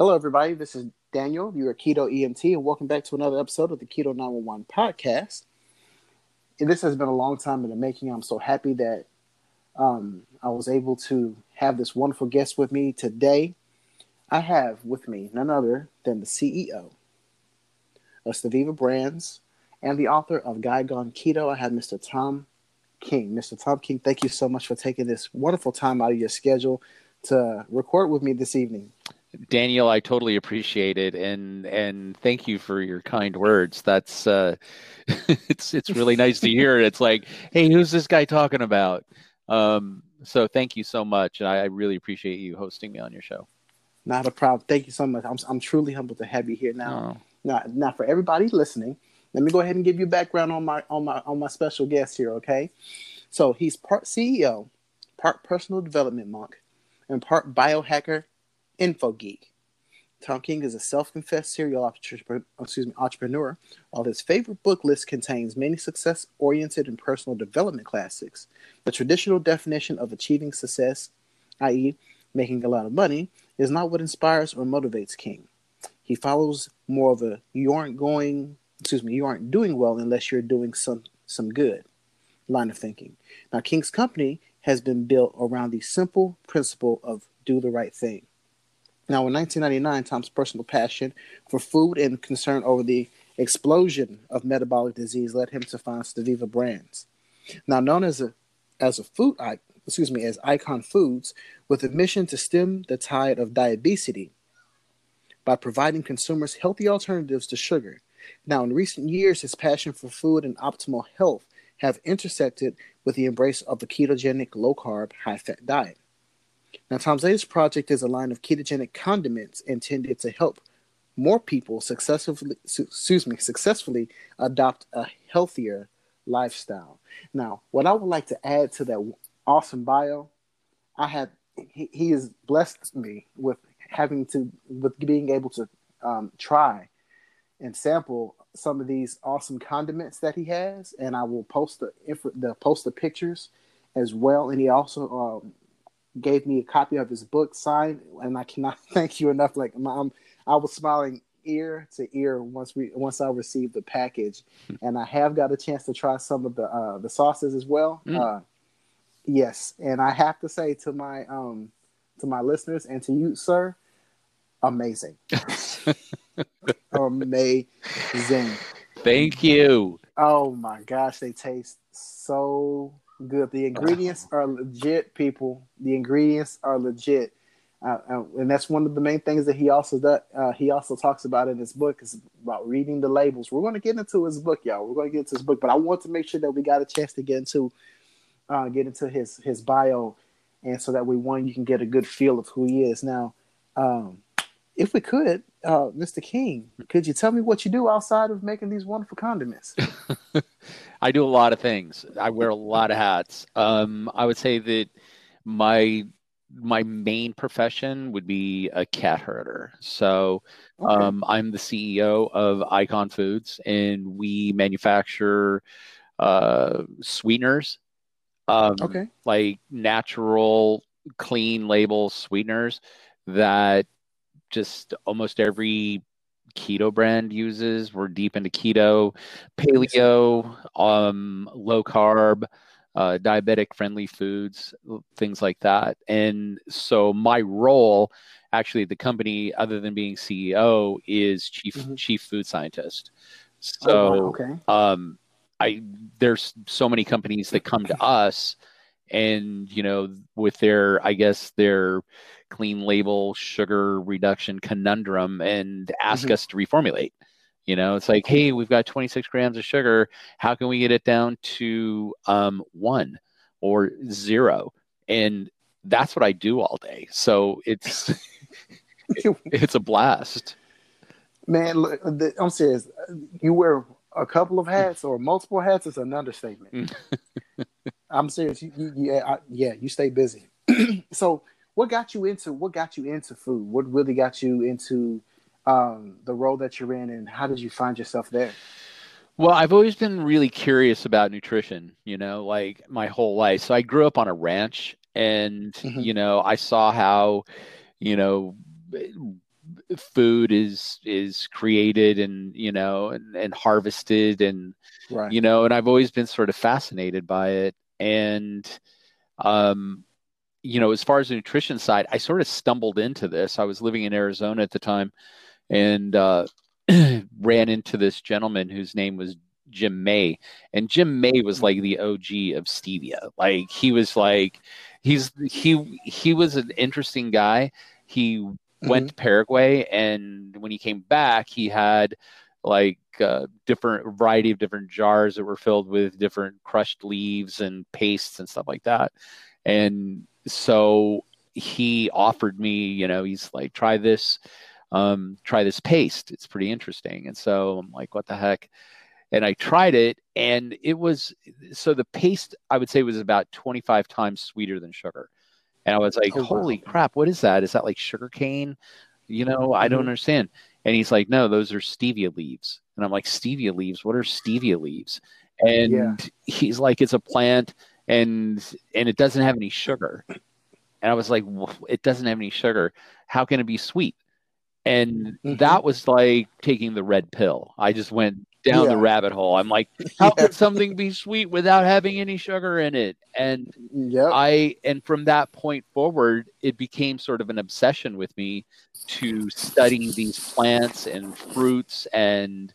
Hello, everybody. This is Daniel. You're a Keto EMT, and welcome back to another episode of the Keto 911 podcast. And this has been a long time in the making. I'm so happy that I was able to have this wonderful guest with me today. I have with me none other than the CEO of Steviva Brands and the author of Guy Gone Keto. I have Mr. Tom King. Mr. Tom King, thank you so much for taking this wonderful time out of your schedule to record with me this evening. Daniel, I totally appreciate it, and thank you for your kind words. That's it's really nice to hear. It's like, hey, who's this guy talking about? So thank you so much, and I really appreciate you hosting me on your show. Not a problem. Thank you so much. I'm truly humbled to have you here. Now, for everybody listening, let me go ahead and give you background on my special guest here. Okay, so he's part CEO, part personal development monk, and part biohacker. Info geek. Tom King is a self-confessed serial entrepreneur. While his favorite book list contains many success-oriented and personal development classics, the traditional definition of achieving success, i.e., making a lot of money, is not what inspires or motivates King. He follows more of a you aren't doing well unless you're doing some good line of thinking. Now, King's company has been built around the simple principle of do the right thing. Now, in 1999, Tom's personal passion for food and concern over the explosion of metabolic disease led him to find Steviva Brands, now known as Icon Foods, with a mission to stem the tide of diabesity by providing consumers healthy alternatives to sugar. Now, in recent years, his passion for food and optimal health have intersected with the embrace of the ketogenic, low-carb, high-fat diet. Now, Tom's latest project is a line of ketogenic condiments intended to help more people successfully adopt a healthier lifestyle. Now, what I would like to add to that awesome bio, he has blessed me with being able to try and sample some of these awesome condiments that he has, and I will post the pictures as well. And he also gave me a copy of his book signed, and I cannot thank you enough. Like, I was smiling ear to ear once I received the package, and I have got a chance to try some of the sauces as well. Yes, and I have to say to my listeners and to you, sir, amazing, amazing. Thank you. Oh my gosh, they taste so good. The ingredients are legit, people. The ingredients are legit, and that's one of the main things that he also talks about in his book is about reading the labels. We're going to get into his book, y'all. We're going to get into his book, but I want to make sure that we got a chance to get into his bio, and so that way, you can get a good feel of who he is. Now, if we could, Mr. King, could you tell me what you do outside of making these wonderful condiments? I do a lot of things. I wear a lot of hats. I would say that my main profession would be a cat herder. So I'm the CEO of Icon Foods, and we manufacture sweeteners, like natural, clean label sweeteners that just almost every keto brand uses. We're deep into keto, paleo, low carb, diabetic friendly foods, things like that. And so my role actually at the company, other than being CEO, is chief food scientist. So there's so many companies that come to us and, with their clean label sugar reduction conundrum and ask us to reformulate. It's like, hey, we've got 26 grams of sugar. How can we get it down to 1 or 0? And that's what I do all day. So it's a blast. Man, look, I'm serious. You wear a couple of hats or multiple hats is an understatement. I'm serious. You stay busy. So, what got you into food? What really got you into the role that you're in, and how did you find yourself there? Well, I've always been really curious about nutrition. Like my whole life. So I grew up on a ranch, and I saw how food is created and, you know, and harvested and, right. you know, and I've always been sort of fascinated by it. And, you know, as far as the nutrition side, I sort of stumbled into this. I was living in Arizona at the time and ran into this gentleman whose name was Jim May. And Jim May was like the OG of stevia. Like he was like, he was an interesting guy. He went to Paraguay, and when he came back, he had like different variety of different jars that were filled with different crushed leaves and pastes and stuff like that. And so he offered me, you know, he's like, try this paste. It's pretty interesting. And so I'm like, what the heck? And I tried it, and it was, so the paste, I would say, was about 25 times sweeter than sugar. And I was like, holy crap, what is that? Is that like sugar cane? You know, I don't understand. And he's like, no, those are stevia leaves. And I'm like, stevia leaves? What are stevia leaves? And he's like, it's a plant, and it doesn't have any sugar. And I was like, well, it doesn't have any sugar. How can it be sweet? And that was like taking the red pill. I just went down the rabbit hole. I'm like, how could something be sweet without having any sugar in it? And and from that point forward, it became sort of an obsession with me to studying these plants and fruits and,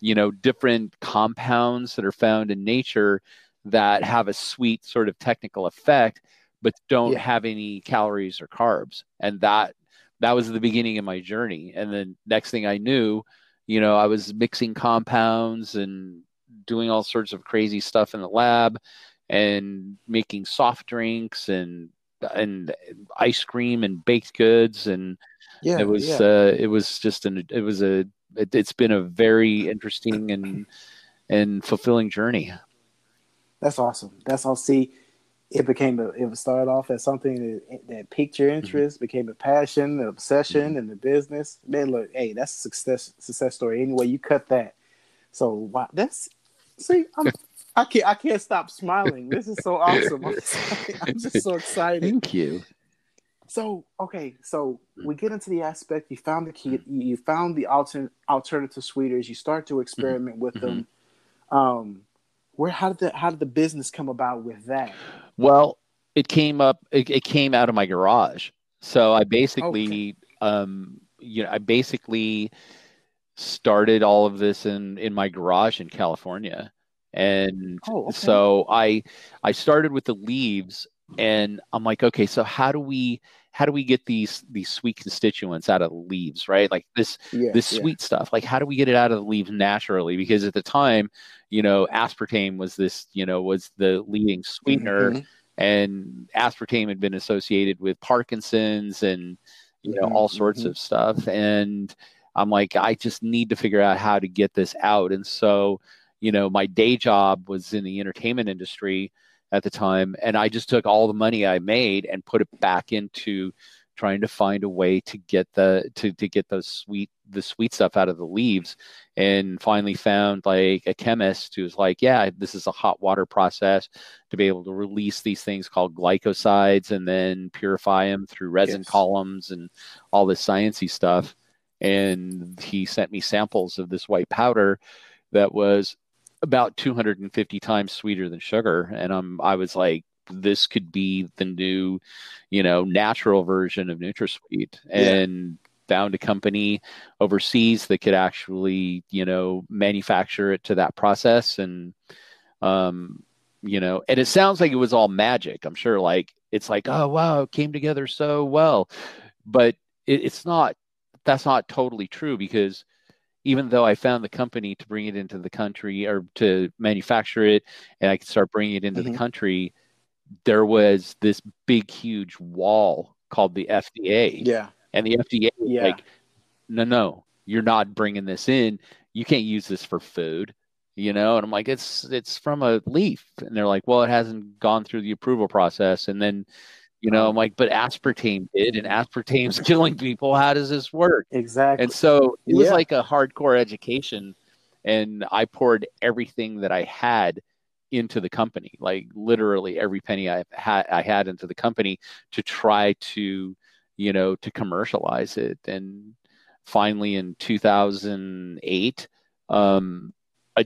you know, different compounds that are found in nature that have a sweet sort of technical effect, but don't have any calories or carbs. And that was the beginning of my journey. And then next thing I knew, you know, I was mixing compounds and doing all sorts of crazy stuff in the lab and making soft drinks and ice cream and baked goods. And it's been a very interesting and fulfilling journey. That's awesome. That's all. See, it started off as something that piqued your interest, became a passion, an obsession, and the business. Man, look, hey, that's a success story. Anyway, you cut that. So wow, I can't stop smiling. This is so awesome. I'm just so excited. Thank you. So okay, so we get into the aspect. You found the key. You found the alternative sweeteners. You start to experiment with them. How did the business come about with that? Well, it came out of my garage. So I basically started all of this in my garage in California. And so I started with the leaves, and I'm like, okay, so how do we get these sweet constituents out of the leaves, right? Like this sweet stuff, like how do we get it out of the leaves naturally? Because at the time, you know, aspartame was was the leading sweetener, and aspartame had been associated with Parkinson's and, you know, all sorts of stuff. And I'm like, I just need to figure out how to get this out. And so, you know, my day job was in the entertainment industry at the time, and I just took all the money I made and put it back into trying to find a way to get the sweet stuff out of the leaves, and finally found like a chemist who was like, yeah, this is a hot water process to be able to release these things called glycosides and then purify them through resin columns and all this sciencey stuff. And he sent me samples of this white powder that was about 250 times sweeter than sugar. And I was like, this could be the new, you know, natural version of NutraSweet, and found a company overseas that could actually, you know, manufacture it to that process. And, you know, and it sounds like it was all magic. I'm sure, like, it's like, oh, wow, it came together so well, but that's not totally true, because even though I found the company to bring it into the country, or to manufacture it, and I could start bringing it into the country, there was this big, huge wall called the FDA. Yeah. And the FDA was like, no, you're not bringing this in. You can't use this for food, you know? And I'm like, it's from a leaf. And they're like, well, it hasn't gone through the approval process. And then, you know, I'm like, but aspartame did, and aspartame's killing people. How does this work? Exactly. And so it was like a hardcore education, and I poured everything that I had into the company, like literally every penny I had into the company to try to, you know, to commercialize it. And finally in 2008, a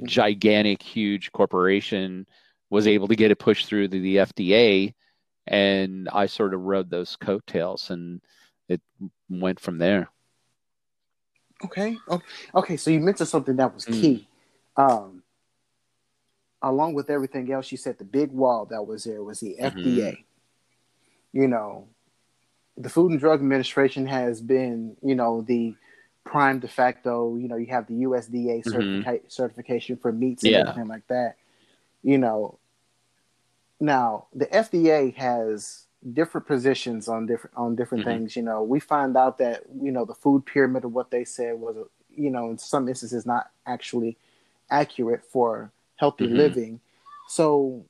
gigantic, huge corporation was able to get it pushed through to the FDA, and I sort of rode those coattails, and it went from there. Okay. So you mentioned something that was key. Along with everything else, you said the big wall that was there was the FDA. You know, the Food and Drug Administration has been, you know, the prime de facto. You know, you have the USDA certification for meats and everything like that. You know, now the FDA has different positions on different things. You know, we find out that, you know, the food pyramid of what they said was, you know, in some instances not actually accurate for healthy living. So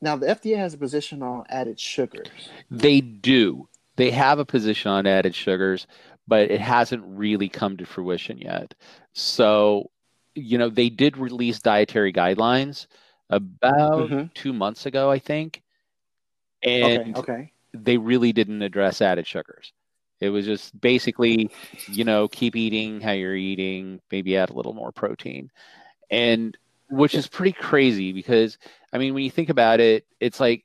now the FDA has a position on added sugars. They do. They have a position on added sugars, but it hasn't really come to fruition yet. So, you know, they did release dietary guidelines about 2 months ago, I think. And they really didn't address added sugars. It was just basically, you know, keep eating how you're eating, maybe add a little more protein. And which is pretty crazy because, I mean, when you think about it, it's like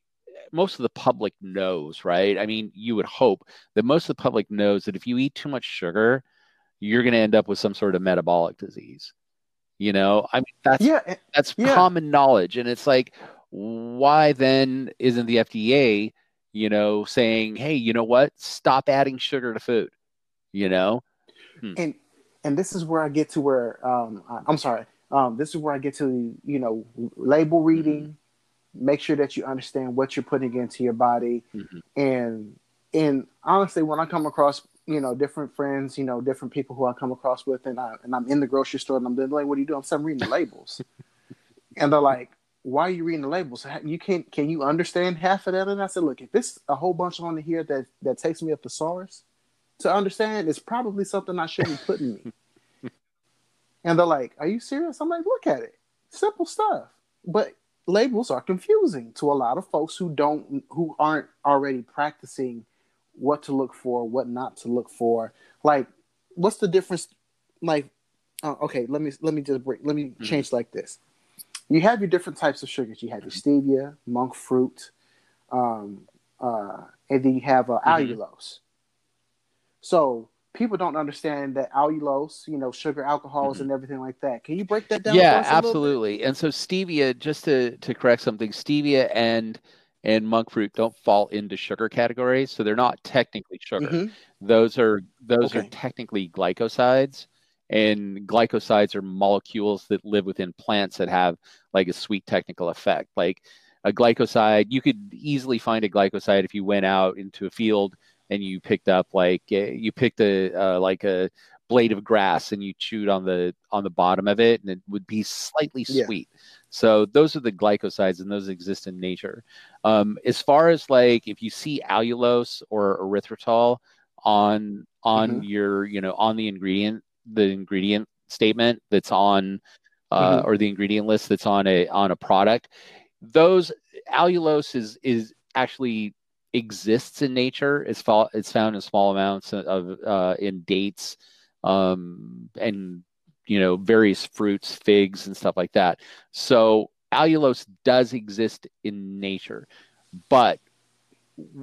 most of the public knows, right? I mean, you would hope that most of the public knows that if you eat too much sugar, you're going to end up with some sort of metabolic disease. You know, I mean, that's common knowledge. And it's like, why then isn't the FDA, you know, saying, hey, you know what, stop adding sugar to food, you know? And this is where I get to where, this is where I get to, you know, label reading, make sure that you understand what you're putting into your body. And honestly, when I come across, you know, different friends, you know, different people who I come across with, and I'm in the grocery store and I'm like, what are you doing? I'm reading the labels. And they're like, why are you reading the labels? Can you understand half of that? And I said, look, if this a whole bunch on here that takes me up the source to understand, it's probably something I shouldn't put in me. And they're like, are you serious? I'm like, look at it. Simple stuff. But labels are confusing to a lot of folks who aren't already practicing what to look for, what not to look for. Like, what's the difference? Like, change like this. You have your different types of sugars. You have your stevia, monk fruit, and then you have allulose. So people don't understand that allulose, you know, sugar, alcohols, and everything like that. Can you break that down? Yeah, absolutely. And so stevia, just to correct something, stevia and monk fruit don't fall into sugar categories, so they're not technically sugar. Those are technically glycosides, and glycosides are molecules that live within plants that have like a sweet technical effect. Like a glycoside, you could easily find a glycoside if you went out into a field and you picked up a blade of grass and you chewed on the bottom of it, and it would be slightly sweet. So those are the glycosides, and those exist in nature. As far as like if you see allulose or erythritol on your, you know, on the ingredient statement that's on or the ingredient list that's on a product, those allulose is actually exists in nature. It's found in small amounts of in dates, and, you know, various fruits, figs, and stuff like that. So allulose does exist in nature, but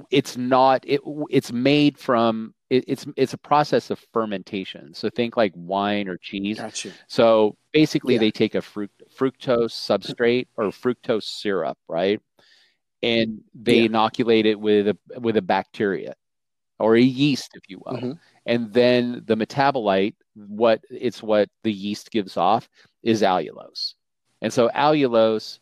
it's not. It's made from. It's a process of fermentation. So think like wine or cheese. Gotcha. So basically, they take a fructose substrate or fructose syrup, right? And they inoculate it with a bacteria or a yeast, if you will. And then the metabolite, what the yeast gives off is allulose. And so allulose,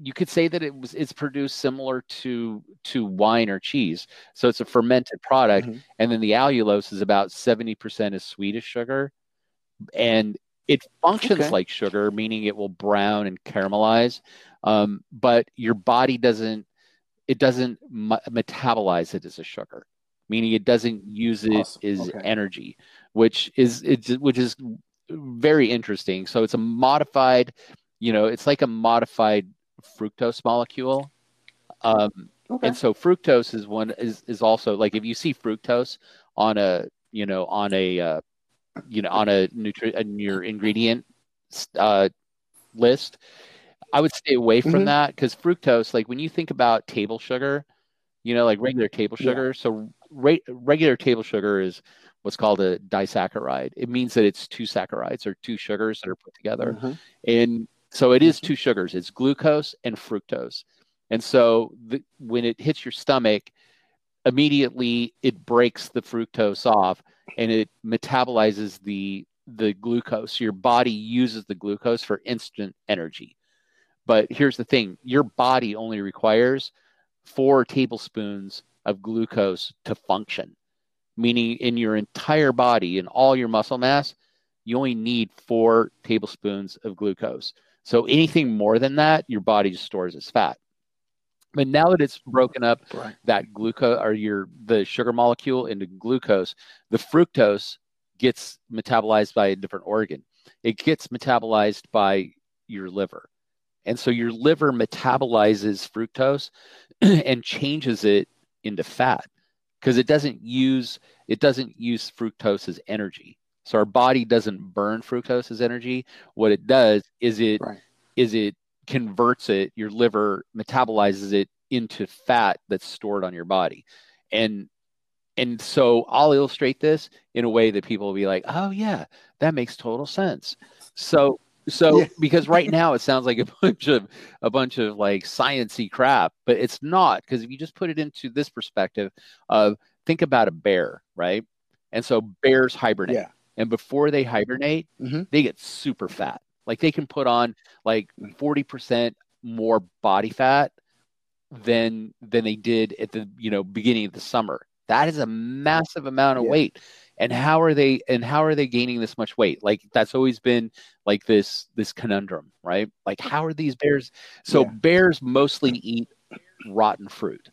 you could say that it's produced similar to wine or cheese. So it's a fermented product. And then the allulose is about 70% as sweet as sugar. And it functions like sugar, meaning it will brown and caramelize, but your body doesn't metabolize it as a sugar, meaning it doesn't use it as energy, which is very interesting. So it's a modified, you know, it's like a modified fructose molecule, and so fructose is also like if you see fructose on a you know, on a, you know, on a your ingredient list, I would stay away from that, because fructose, like when you think about table sugar, you know, like regular table sugar. So regular table sugar is what's called a disaccharide. It means that it's two saccharides or two sugars that are put together. And so it is two sugars. It's glucose and fructose. And so when it hits your stomach, immediately it breaks the fructose off and it metabolizes the glucose. Your body uses the glucose for instant energy. But here's the thing. Your body only requires 4 tablespoons of glucose to function, meaning in your entire body, in all your muscle mass, you only need 4 tablespoons of glucose. So anything more than that, your body just stores as fat. But now that it's broken up, that glucose or the sugar molecule into glucose, the fructose gets metabolized by a different organ. It gets metabolized by your liver. And so your liver metabolizes fructose and changes it into fat, because it doesn't use fructose as energy. So our body doesn't burn fructose as energy. What it does is it converts it. Your liver metabolizes it into fat that's stored on your body. And so I'll illustrate this in a way that people will be like, oh yeah, that makes total sense. So because right now it sounds like a bunch of like sciencey crap, but it's not, because if you just put it into this perspective of, think about a bear, right? And so bears hibernate, and before they hibernate, they get super fat. Like they can put on like 40% more body fat than they did at the beginning of the summer. That is a massive amount of weight. And how are they gaining this much weight? Like that's always been like this conundrum, right? Like how are these bears? So bears mostly eat rotten fruit.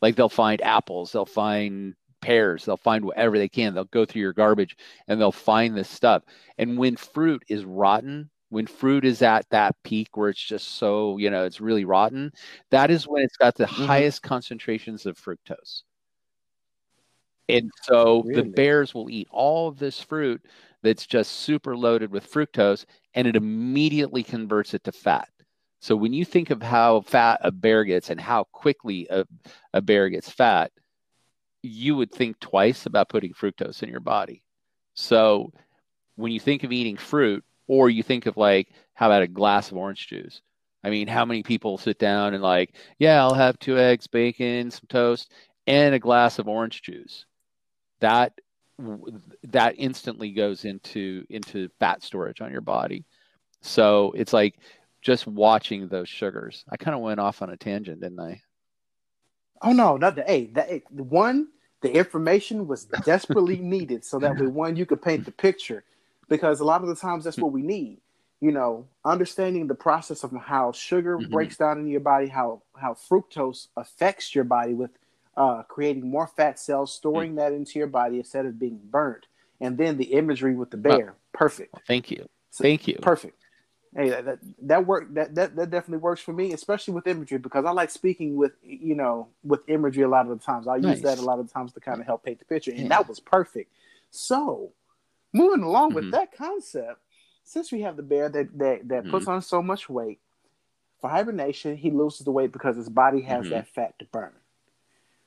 Like they'll find apples, they'll find pears, they'll find whatever they can. They'll go through your garbage and they'll find this stuff. And when fruit is rotten, when fruit is at that peak where it's just so, it's really rotten, that is when it's got the highest concentrations of fructose. And so the bears will eat all of this fruit that's just super loaded with fructose, and it immediately converts it to fat. So when you think of how fat a bear gets and how quickly a bear gets fat, you would think twice about putting fructose in your body. So when you think of eating fruit, or you think of like, how about a glass of orange juice? I mean, how many people sit down and like, yeah, I'll have 2 eggs, bacon, some toast, and a glass of orange juice? That instantly goes into fat storage on your body. So it's like just watching those sugars. I kind of went off on a tangent, didn't I? Oh no, not the eight. The information was desperately needed, so that way, one, you could paint the picture, because a lot of the times that's what we need. Understanding the process of how sugar breaks down in your body, how fructose affects your body with creating more fat cells, storing that into your body instead of being burnt. And then the imagery with the bear. Perfect. Well, thank you. Perfect. Hey, that definitely works for me, especially with imagery, because I like speaking with imagery a lot of the times. I use that a lot of the times to kind of help paint the picture. And that was perfect. So moving along with that concept, since we have the bear that puts on so much weight, for hibernation, he loses the weight because his body has that fat to burn.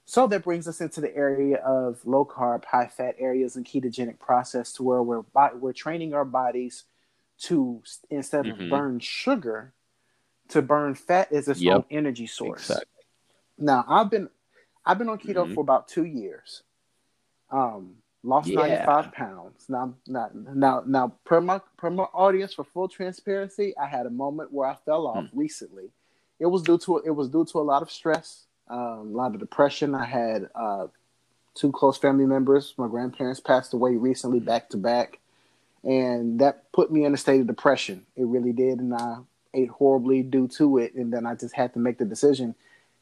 So that brings us into the area of low-carb, high-fat areas and ketogenic process, to where we're training our bodies to, instead of burn sugar, to burn fat as its own energy source. Exactly. Now, I've been on keto for about 2 years. Lost 95 pounds. Now, per my audience, for full transparency, I had a moment where I fell off recently. It was due to a lot of stress. A lot of depression. I had 2 close family members. My grandparents passed away recently, back to back, and that put me in a state of depression. It really did, and I ate horribly due to it. And then I just had to make the decision.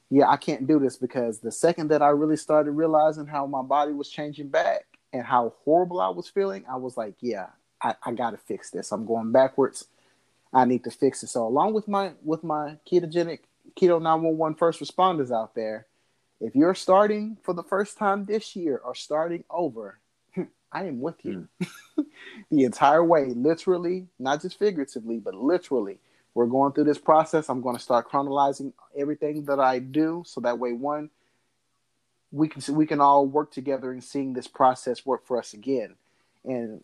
Yeah, I can't do this, because the second that I really started realizing how my body was changing back and how horrible I was feeling, I was like, yeah, I got to fix this. I'm going backwards. I need to fix it. So along with my ketogenic Keto 911 first responders out there, if you're starting for the first time this year or starting over, I am with you the entire way, literally, not just figuratively, but literally. We're going through this process. I'm going to start chronologizing everything that I do, so that way, one, we can all work together in seeing this process work for us again. And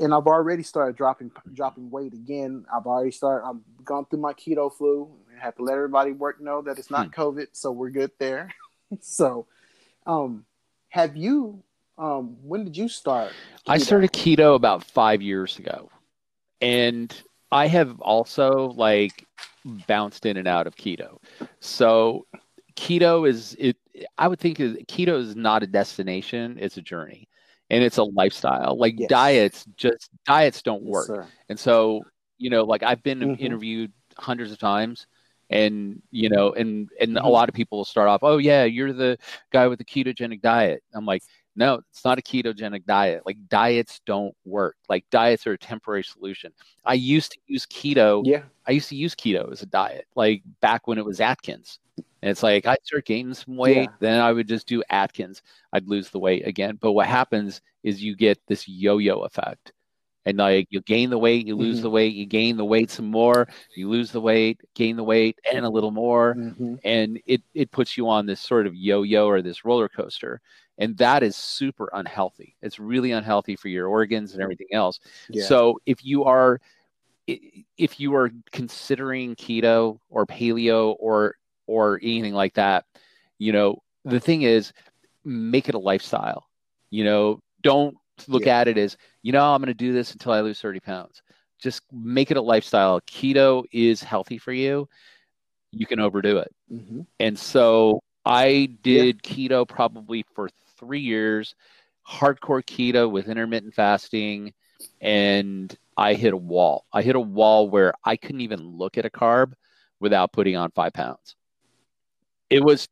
I've already started dropping weight again. I've gone through my keto flu. I have to let everybody know that it's not COVID, so we're good there. So, have you? When did you start keto? I started keto about 5 years ago, and I have also bounced in and out of keto. So keto keto is not a destination. It's a journey and it's a lifestyle. Diets don't work. Yes, and so, I've been interviewed hundreds of times and, and a lot of people will start off, oh yeah, you're the guy with the ketogenic diet. I'm like, no, it's not a ketogenic diet. Diets don't work. Diets are a temporary solution. I used to use keto. Yeah. I used to use keto as a diet, back when it was Atkins. And it's I'd start gaining some weight. Yeah. Then I would just do Atkins. I'd lose the weight again. But what happens is you get this yo-yo effect. And you gain the weight, you lose the weight, you gain the weight some more, you lose the weight, gain the weight, and a little more. Mm-hmm. And it puts you on this sort of yo-yo or this roller coaster. And that is super unhealthy. It's really unhealthy for your organs and everything else. Yeah. So if you are considering keto or paleo or anything like that, the thing is, make it a lifestyle. Don't look at it as, I'm going to do this until I lose 30 pounds. Just make it a lifestyle. Keto is healthy for you. You can overdo it. Mm-hmm. And so I did keto probably for 3 years, hardcore keto with intermittent fasting, and I hit a wall. I hit a wall where I couldn't even look at a carb without putting on 5 pounds. It was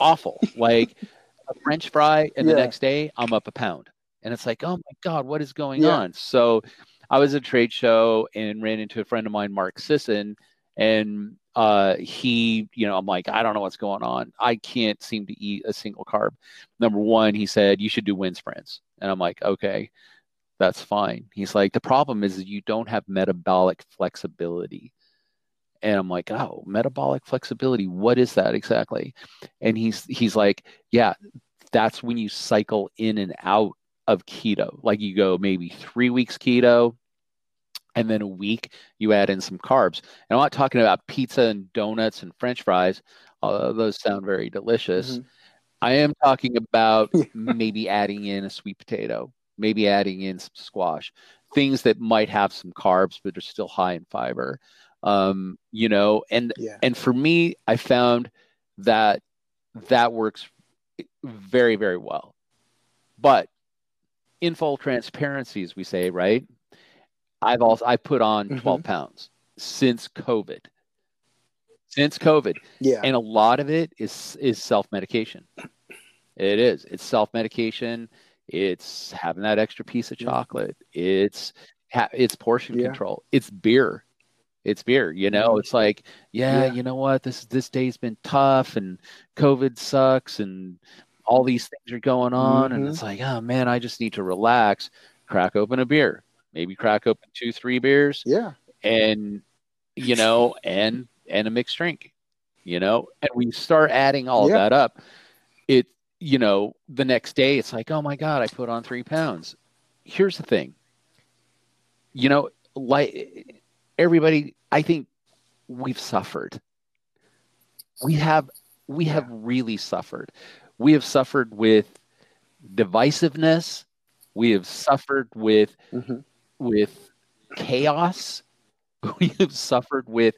awful. A French fry, and the next day I'm up a pound. And it's oh my God, what is going on? So I was at a trade show and ran into a friend of mine, Mark Sisson, and he, I'm I don't know what's going on. I can't seem to eat a single carb. Number one, he said, you should do wind sprints. And I'm okay, that's fine. He's the problem is you don't have metabolic flexibility. And I'm oh, metabolic flexibility. What is that exactly? And he's yeah, that's when you cycle in and out of keto. You go maybe 3 weeks keto, and then a week you add in some carbs. And I'm not talking about pizza and donuts and French fries, although those sound very delicious. Mm-hmm. I am talking about maybe adding in a sweet potato, maybe adding in some squash, things that might have some carbs but are still high in fiber. And for me, I found that works very, very well. But in full transparency, as we say, right? I put on 12 pounds since COVID. Yeah. And a lot of it is self-medication. It is. It's self-medication. It's having that extra piece of chocolate. It's portion control. It's beer. It's you know what? This day's been tough and COVID sucks and all these things are going on. And it's oh man, I just need to relax. Crack open a beer. Maybe crack open 2-3 beers. Yeah. And, and a mixed drink, and we start adding all that up. It, the next day it's oh my God, I put on 3 pounds. Here's the thing. Everybody, I think we've suffered. We have really suffered. We have suffered with divisiveness. We have suffered with chaos. We have suffered with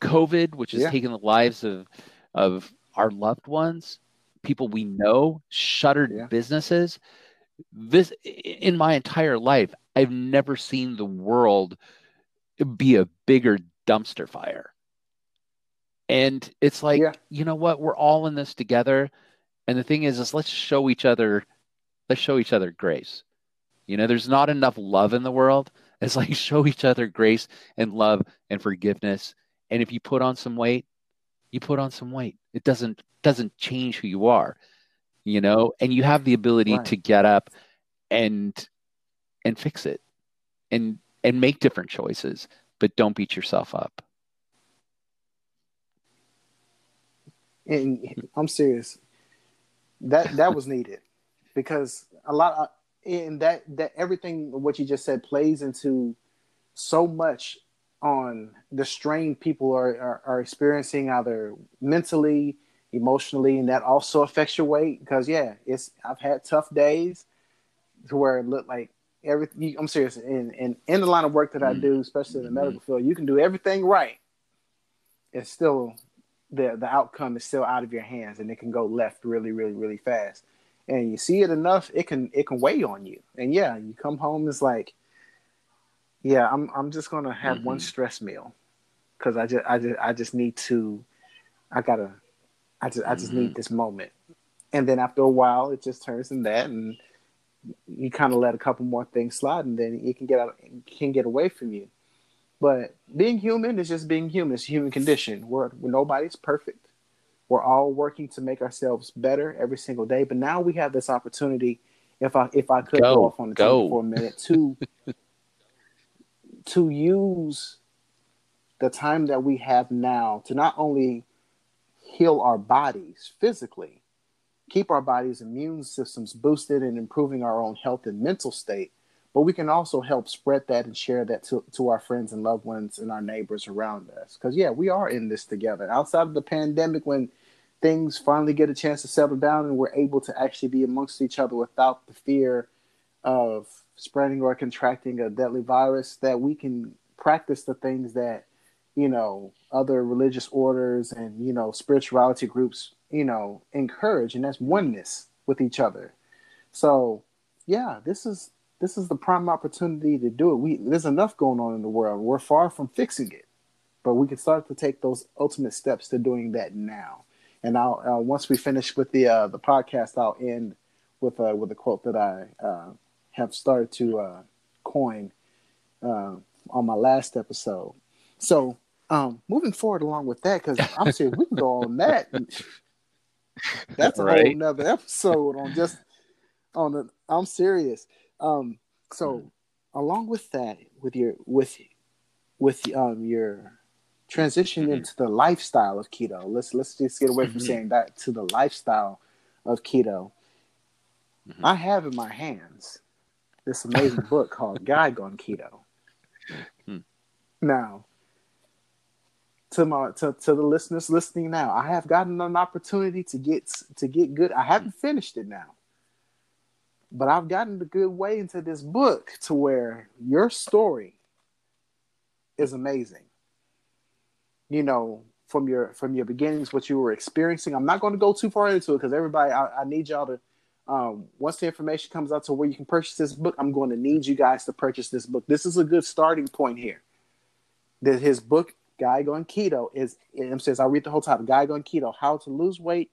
COVID, which has taken the lives of our loved ones, people we know, shuttered businesses. This, in my entire life, I've never seen the world be a bigger dumpster fire. And it's you know what? We're all in this together. And the thing is let's show each other grace. There's not enough love in the world. It's show each other grace and love and forgiveness. And if you put on some weight, you put on some weight. It doesn't change who you are, and you have the ability to get up and and fix it and make different choices, but don't beat yourself up. And I'm serious. That was needed, because a lot of, and that everything what you just said plays into so much on the strain people are experiencing, either mentally, emotionally, and that also affects your weight. Because I've had tough days to where it looked like everything. I'm serious. In the line of work that I do, especially in the medical field, you can do everything right. It's still the outcome is still out of your hands, and it can go left really, really, really fast. And you see it enough, it can weigh on you. And you come home, it's like, I'm just gonna have one stress meal, because I just need this moment. And then after a while, it just turns into that, and you kind of let a couple more things slide, and then it can get away from you. But being human is just being human. It's a human condition. We're nobody's perfect. We're all working to make ourselves better every single day. But now we have this opportunity. If I could go off on the table for a minute to use the time that we have now to not only heal our bodies physically, keep our bodies' immune systems boosted and improving our own health and mental state, but we can also help spread that and share that to our friends and loved ones and our neighbors around us. Because, we are in this together. Outside of the pandemic, when things finally get a chance to settle down and we're able to actually be amongst each other without the fear of spreading or contracting a deadly virus, that we can practice the things that, other religious orders and, spirituality groups, encourage, and that's oneness with each other. So, this is the prime opportunity to do it. There's enough going on in the world. We're far from fixing it, but we can start to take those ultimate steps to doing that now. And I'll once we finish with the podcast, I'll end with a quote that I have started to coin on my last episode. So moving forward along with that, because I'm serious, we can go on that. That's a whole nother episode I'm serious. So along with that, with your transition into the lifestyle of keto, let's just get away from saying that to the lifestyle of keto. I have in my hands this amazing book called Guy Gone Keto. Now, to the listeners listening now, I have gotten an opportunity to get good. I haven't finished it now, but I've gotten a good way into this book to where your story is amazing. From your beginnings, what you were experiencing. I'm not going to go too far into it, because everybody, I need y'all to, once the information comes out to where you can purchase this book, I'm going to need you guys to purchase this book. This is a good starting point here. That his book, Guy Gone Keto, says, I'll read the whole title, Guy Gone Keto, How to Lose Weight,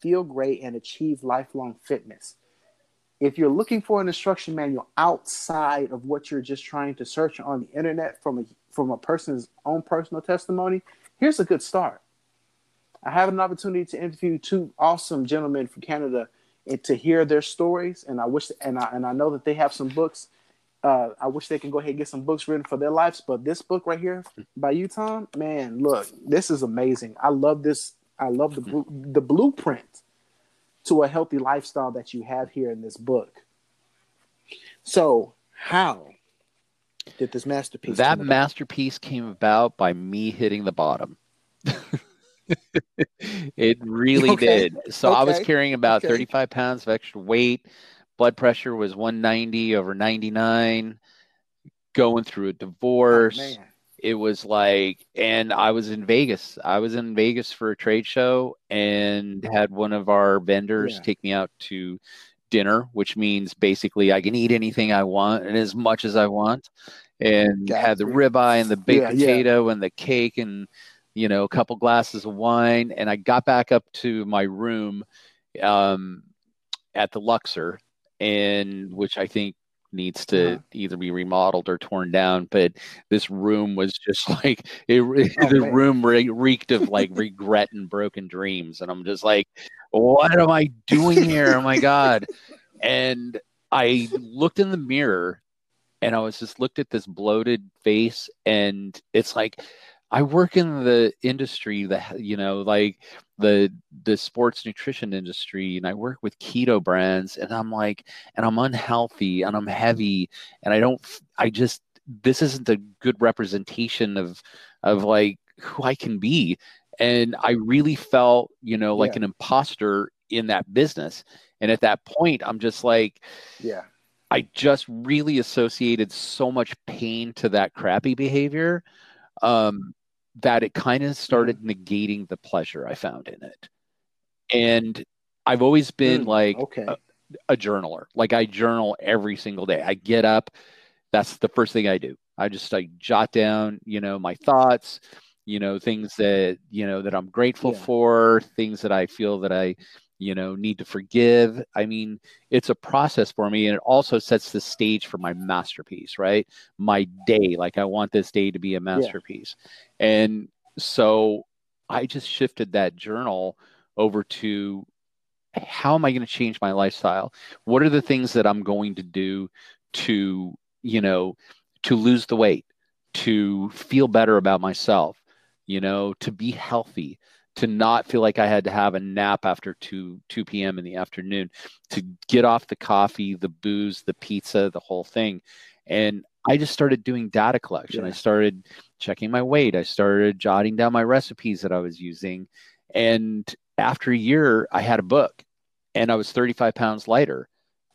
Feel Great, and Achieve Lifelong Fitness. If you're looking for an instruction manual outside of what you're just trying to search on the internet from a person's own personal testimony, here's a good start. I had an opportunity to interview two awesome gentlemen from Canada and to hear their stories, and I know that they have some books. I wish they can go ahead and get some books written for their lives, but this book right here by you, Tom, man, look, this is amazing. I love this. I love the blueprint to a healthy lifestyle that you have here in this book. So how did this masterpiece came about? By me hitting the bottom. It really did. So I was carrying about 35 pounds of extra weight. Blood pressure was 190/99, going through a divorce. Oh, it was like, and I was in Vegas. I was in Vegas for a trade show and had one of our vendors take me out to dinner, which means basically I can eat anything I want and as much as I want. And had the ribeye and the baked potato and the cake and, a couple glasses of wine. And I got back up to my room at the Luxor, and which I think needs to either be remodeled or torn down, but this room was just like room reeked of like regret and broken dreams, and I'm just like, what am I doing here? Oh my god. And I looked in the mirror And I was just looked at this bloated face, and it's like, I work in the industry that, you know, like the sports nutrition industry, and I work with keto brands, and I'm like, and I'm unhealthy and I'm heavy, and I just, this isn't a good representation of like who I can be. And I really felt, you know, like an imposter in that business. And at that point, I'm just like, I just really associated so much pain to that crappy behavior, that it kind of started negating the pleasure I found in it. And I've always been a journaler. Like, I journal every single day. I get up. That's the first thing I do. I just like jot down, you know, my thoughts, you know, things that, you know, that I'm grateful for, things that I feel that I, you know, need to forgive. I mean, it's a process for me, and it also sets the stage for my masterpiece, right? My day, like I want this day to be a masterpiece. Yeah. And so I just shifted that journal over to, how am I going to change my lifestyle? What are the things that I'm going to do to, you know, to lose the weight, to feel better about myself, you know, to be healthy, to not feel like I had to have a nap after 2 p.m. in the afternoon, to get off the coffee, the booze, the pizza, the whole thing. And I just started doing data collection. Yeah. I started checking my weight. I started jotting down my recipes that I was using. And after a year, I had a book, and I was 35 pounds lighter,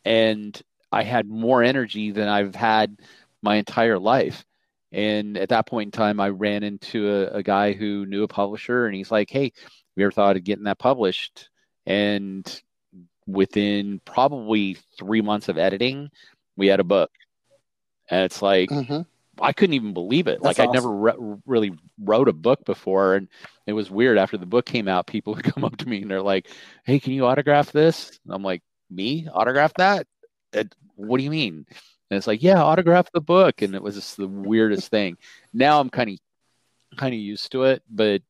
and I had more energy than I've had my entire life. And at that point in time, I ran into a guy who knew a publisher, and he's like, hey, have you ever thought of getting that published? And within probably 3 months of editing, we had a book. And it's like, I couldn't even believe it. That's like, awesome. I never really wrote a book before. And it was weird. After the book came out, people would come up to me and they're like, hey, can you autograph this? And I'm like, me? Autograph that? What do you mean? And it's like, yeah, autograph the book. And it was just the weirdest thing. Now I'm kind of used to it, but,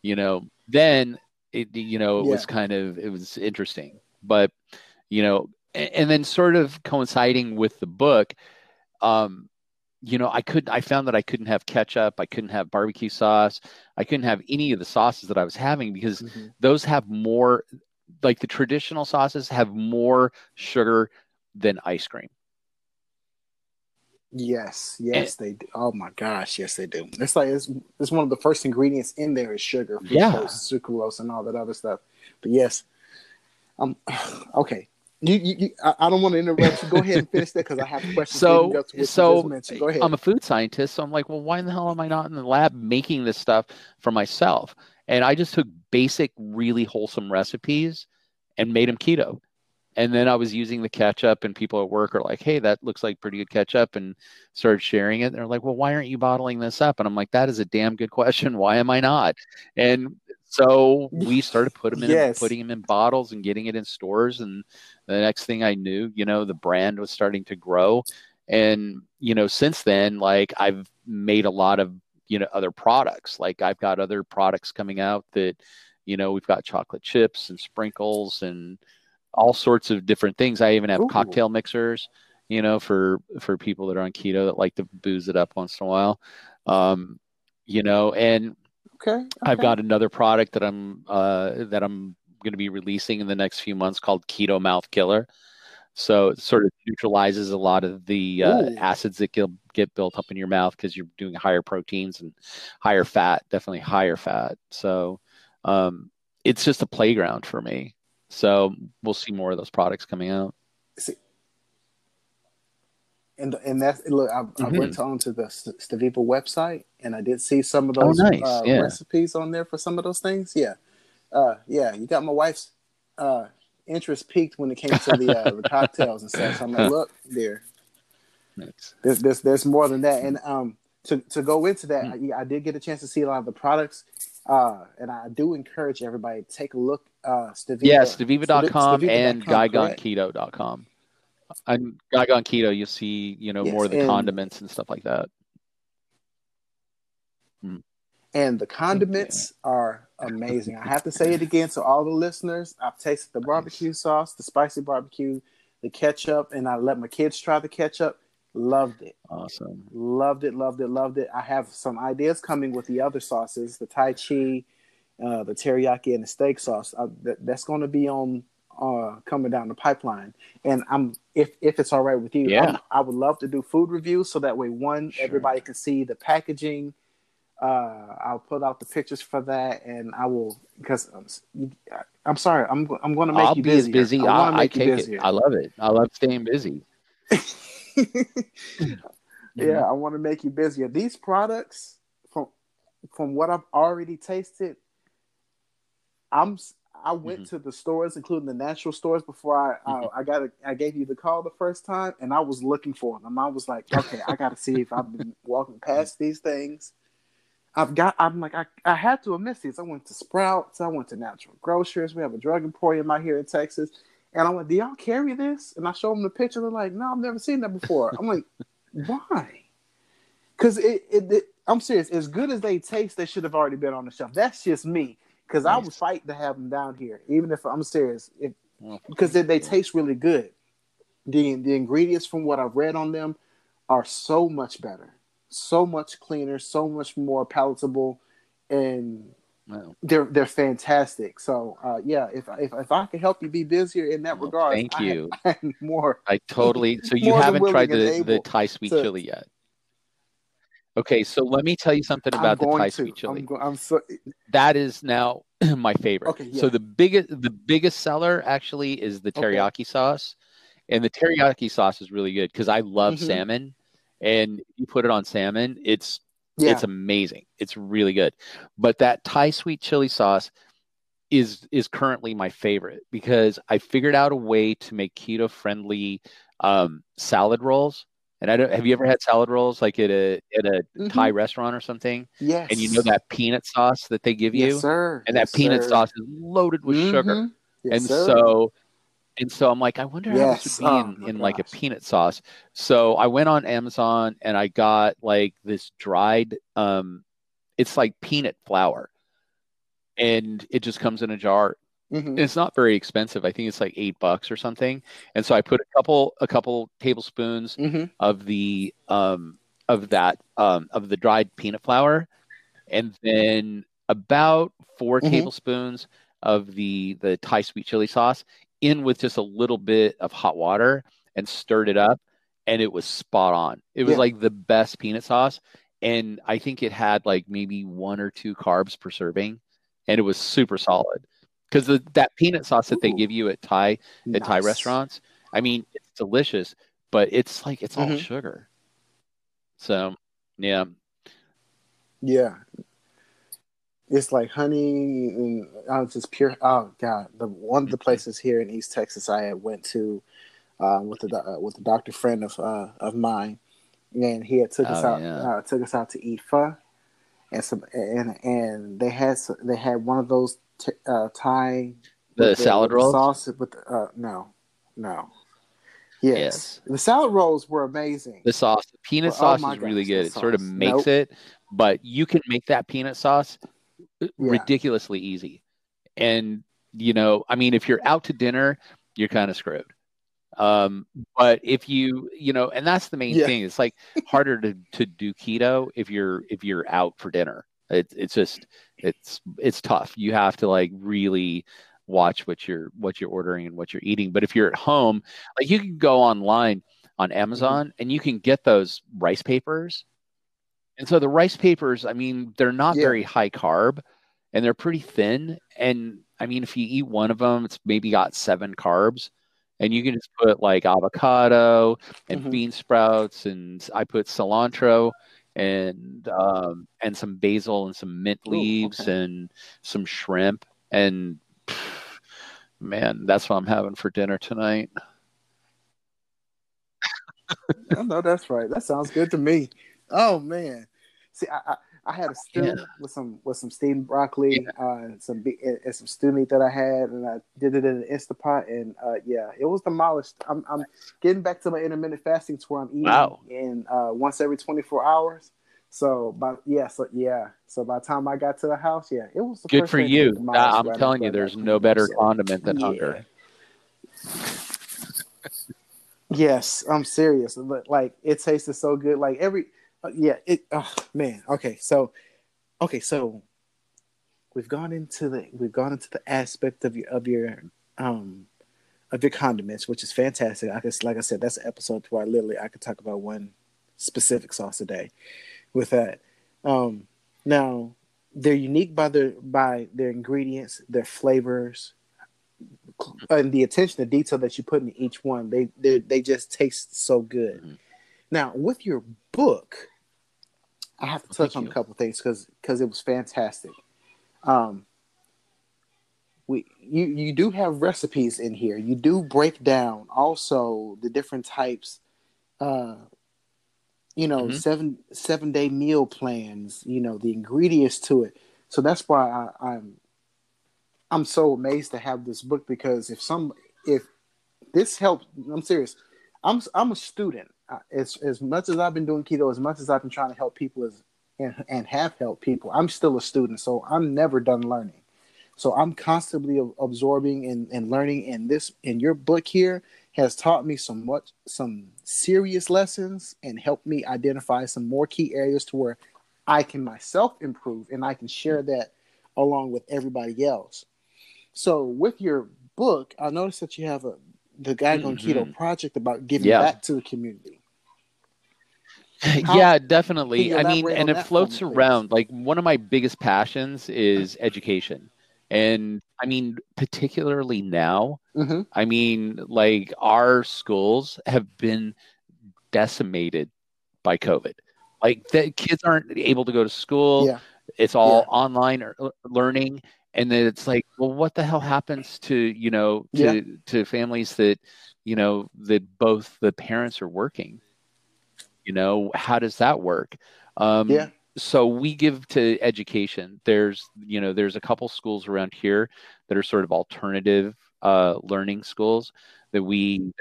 you know, then it, you know, it was kind of, it was interesting, but, you know, and then sort of coinciding with the book, you know, I found that I couldn't have ketchup. I couldn't have barbecue sauce. I couldn't have any of the sauces that I was having, because those have more, like the traditional sauces have more sugar than ice cream. Yes, they do. Oh my gosh, yes, they do. It's like it's one of the first ingredients in there is sugar, fructose, sucralose, and all that other stuff. But yes, okay. You I don't want to interrupt you. Go ahead and finish that, because I have questions. So go ahead. I'm a food scientist, so I'm like, well, why in the hell am I not in the lab making this stuff for myself? And I just took basic, really wholesome recipes and made them keto. And then I was using the ketchup, and people at work are like, hey, that looks like pretty good ketchup, and started sharing it. And they're like, well, why aren't you bottling this up? And I'm like, that is a damn good question. Why am I not? And so we started putting them in bottles and getting it in stores. And the next thing I knew, you know, the brand was starting to grow. And, you know, since then, like, I've made a lot of, you know, other products. Like, I've got other products coming out that, you know, we've got chocolate chips and sprinkles and all sorts of different things. I even have cocktail mixers, you know, for people that are on keto that like to booze it up once in a while. You know, and I've got another product that I'm going to be releasing in the next few months called Keto Mouth Killer. So it sort of neutralizes a lot of the acids that get built up in your mouth, because you're doing higher proteins and higher fat, definitely higher fat. So it's just a playground for me. So we'll see more of those products coming out. See, and that's look. I went on to the Steviva website, and I did see some of those recipes on there for some of those things. You got my wife's interest peaked when it came to the cocktails and stuff. So I'm like, look, there. Nice. There's more than that. And to go into that, I did get a chance to see a lot of the products. And I do encourage everybody to take a look. Steviva. Yeah, Steviva.com and GuyGoneKeto.com. On Guy Gone Keto, you'll see, you know, more of the condiments and stuff like that. And the condiments are amazing. I have to say it again. So all the listeners, I've tasted the barbecue sauce, the spicy barbecue, the ketchup, and I let my kids try the ketchup. Loved it. Awesome. Loved it. I have some ideas coming with the other sauces, the Tai Chi, the teriyaki, and the steak sauce. That's going to be on coming down the pipeline. And if it's all right with you, yeah. I would love to do food reviews so that way, one, sure. everybody can see the packaging. I'll put out the pictures for that, and I will, because I'm sorry, I'm going to make you busy. I take it. I love it. I love staying busy. Yeah, I want to make you busier. These products, from what I've already tasted, I went to the stores, including the natural stores, before I gave you the call the first time, and I was looking for them. I was like, okay, I got to see if I've been walking past these things. I'm like, I had to have missed these. I went to Sprouts. I went to Natural Grocers. We have a drug emporium out here in Texas. And I went, do y'all carry this? And I showed them the picture. They're like, no, I've never seen that before. I'm like, why? Because I'm serious. As good as they taste, they should have already been on the shelf. That's just me. Because I would fight to have them down here, even if I'm serious. Because they taste really good. The ingredients from what I've read on them are so much better. So much cleaner. So much more palatable. And... wow. They're fantastic. So if I can help you be busier in that regard, thank you. I more. I totally. So you haven't tried the Thai sweet chili yet. Okay, so let me tell you something about the Thai sweet chili. That is now my favorite. Okay, yeah. So the biggest seller actually is the teriyaki sauce, and the teriyaki sauce is really good because I love salmon, and if you put it on salmon, it's. Yeah. It's amazing. It's really good. But that Thai sweet chili sauce is currently my favorite because I figured out a way to make keto friendly salad rolls. And have you ever had salad rolls like at a Thai restaurant or something? Yes. And you know that peanut sauce that they give you? Yes, sir. And that peanut sauce is loaded with sugar. Yes, and sir. So I'm like, I wonder how this would be in like a peanut sauce. So I went on Amazon and I got like this dried, it's like peanut flour. And it just comes in a jar. Mm-hmm. It's not very expensive. I think it's like $8 or something. And so I put a couple tablespoons of the dried peanut flour. And then about 4 tablespoons of the Thai sweet chili sauce. In with just a little bit of hot water and stirred it up, and it was spot on. It was like the best peanut sauce, and I think it had like maybe 1 or 2 carbs per serving, and it was super solid because that peanut sauce that they give you at Thai restaurants, I mean, it's delicious, but it's like it's all sugar. So yeah. It's like honey and just pure. Oh God, one of the places here in East Texas I had went to with a doctor friend of mine, and he had took us out to eat pho, and they had one of those Thai salad rolls sauce with no. Yes. The salad rolls were amazing. The sauce, the peanut sauce is really good. It sort of makes it, but you can make that peanut sauce. Ridiculously easy. And I mean, if you're out to dinner, you're kind of screwed, but if you and that's the main thing, it's like harder to do keto if you're out for dinner. It's tough. You have to like really watch what you're ordering and what you're eating. But if you're at home, like you can go online on Amazon and you can get those rice papers. And so the rice papers, I mean, they're not very high carb and they're pretty thin. And I mean, if you eat one of them, it's maybe got 7 carbs, and you can just put like avocado and bean sprouts. And I put cilantro and some basil and some mint leaves and some shrimp. And man, that's what I'm having for dinner tonight. I know that's right. That sounds good to me. Oh man, see, I had a stew with some steamed broccoli, and some stew meat that I had, and I did it in an Instapot, and it was demolished. I'm getting back to my intermittent fasting, to where I'm eating in once every 24 hours. So by the time I got to the house, it was the good for you. I'm telling you, there's no better condiment than hunger. Yes, I'm serious. But like, it tasted so good. Like every, yeah. It, oh, man. Okay, so we've gone into the aspect of your condiments, which is fantastic. I guess, like I said, that's an episode where I could talk about one specific sauce a day. With that, now they're unique by their ingredients, their flavors, and the attention to detail that you put into each one. They just taste so good. Mm-hmm. Now, with your book, I have to touch on a couple of things because it was fantastic. You do have recipes in here. You do break down also the different types, mm-hmm. seven-day meal plans, the ingredients to it. So that's why I'm so amazed to have this book, because if this helped, I'm serious. I'm a student. As much as I've been doing keto, as much as I've been trying to help people and have helped people, I'm still a student, so I'm never done learning. So I'm constantly absorbing and learning, and your book here has taught me some serious lessons and helped me identify some more key areas to where I can myself improve, and I can share that along with everybody else. So with your book, I noticed that you have the Guy Gone Keto project about giving back to the community. Yeah, definitely. I mean, and it floats around. Like, one of my biggest passions is education. And I mean, particularly now, I mean, like, our schools have been decimated by COVID. Like, the kids aren't able to go to school. Yeah. It's all online learning. And then it's like, well, what the hell happens to families that, that both the parents are working? How does that work? So we give to education. There's a couple schools around here that are sort of alternative learning schools that we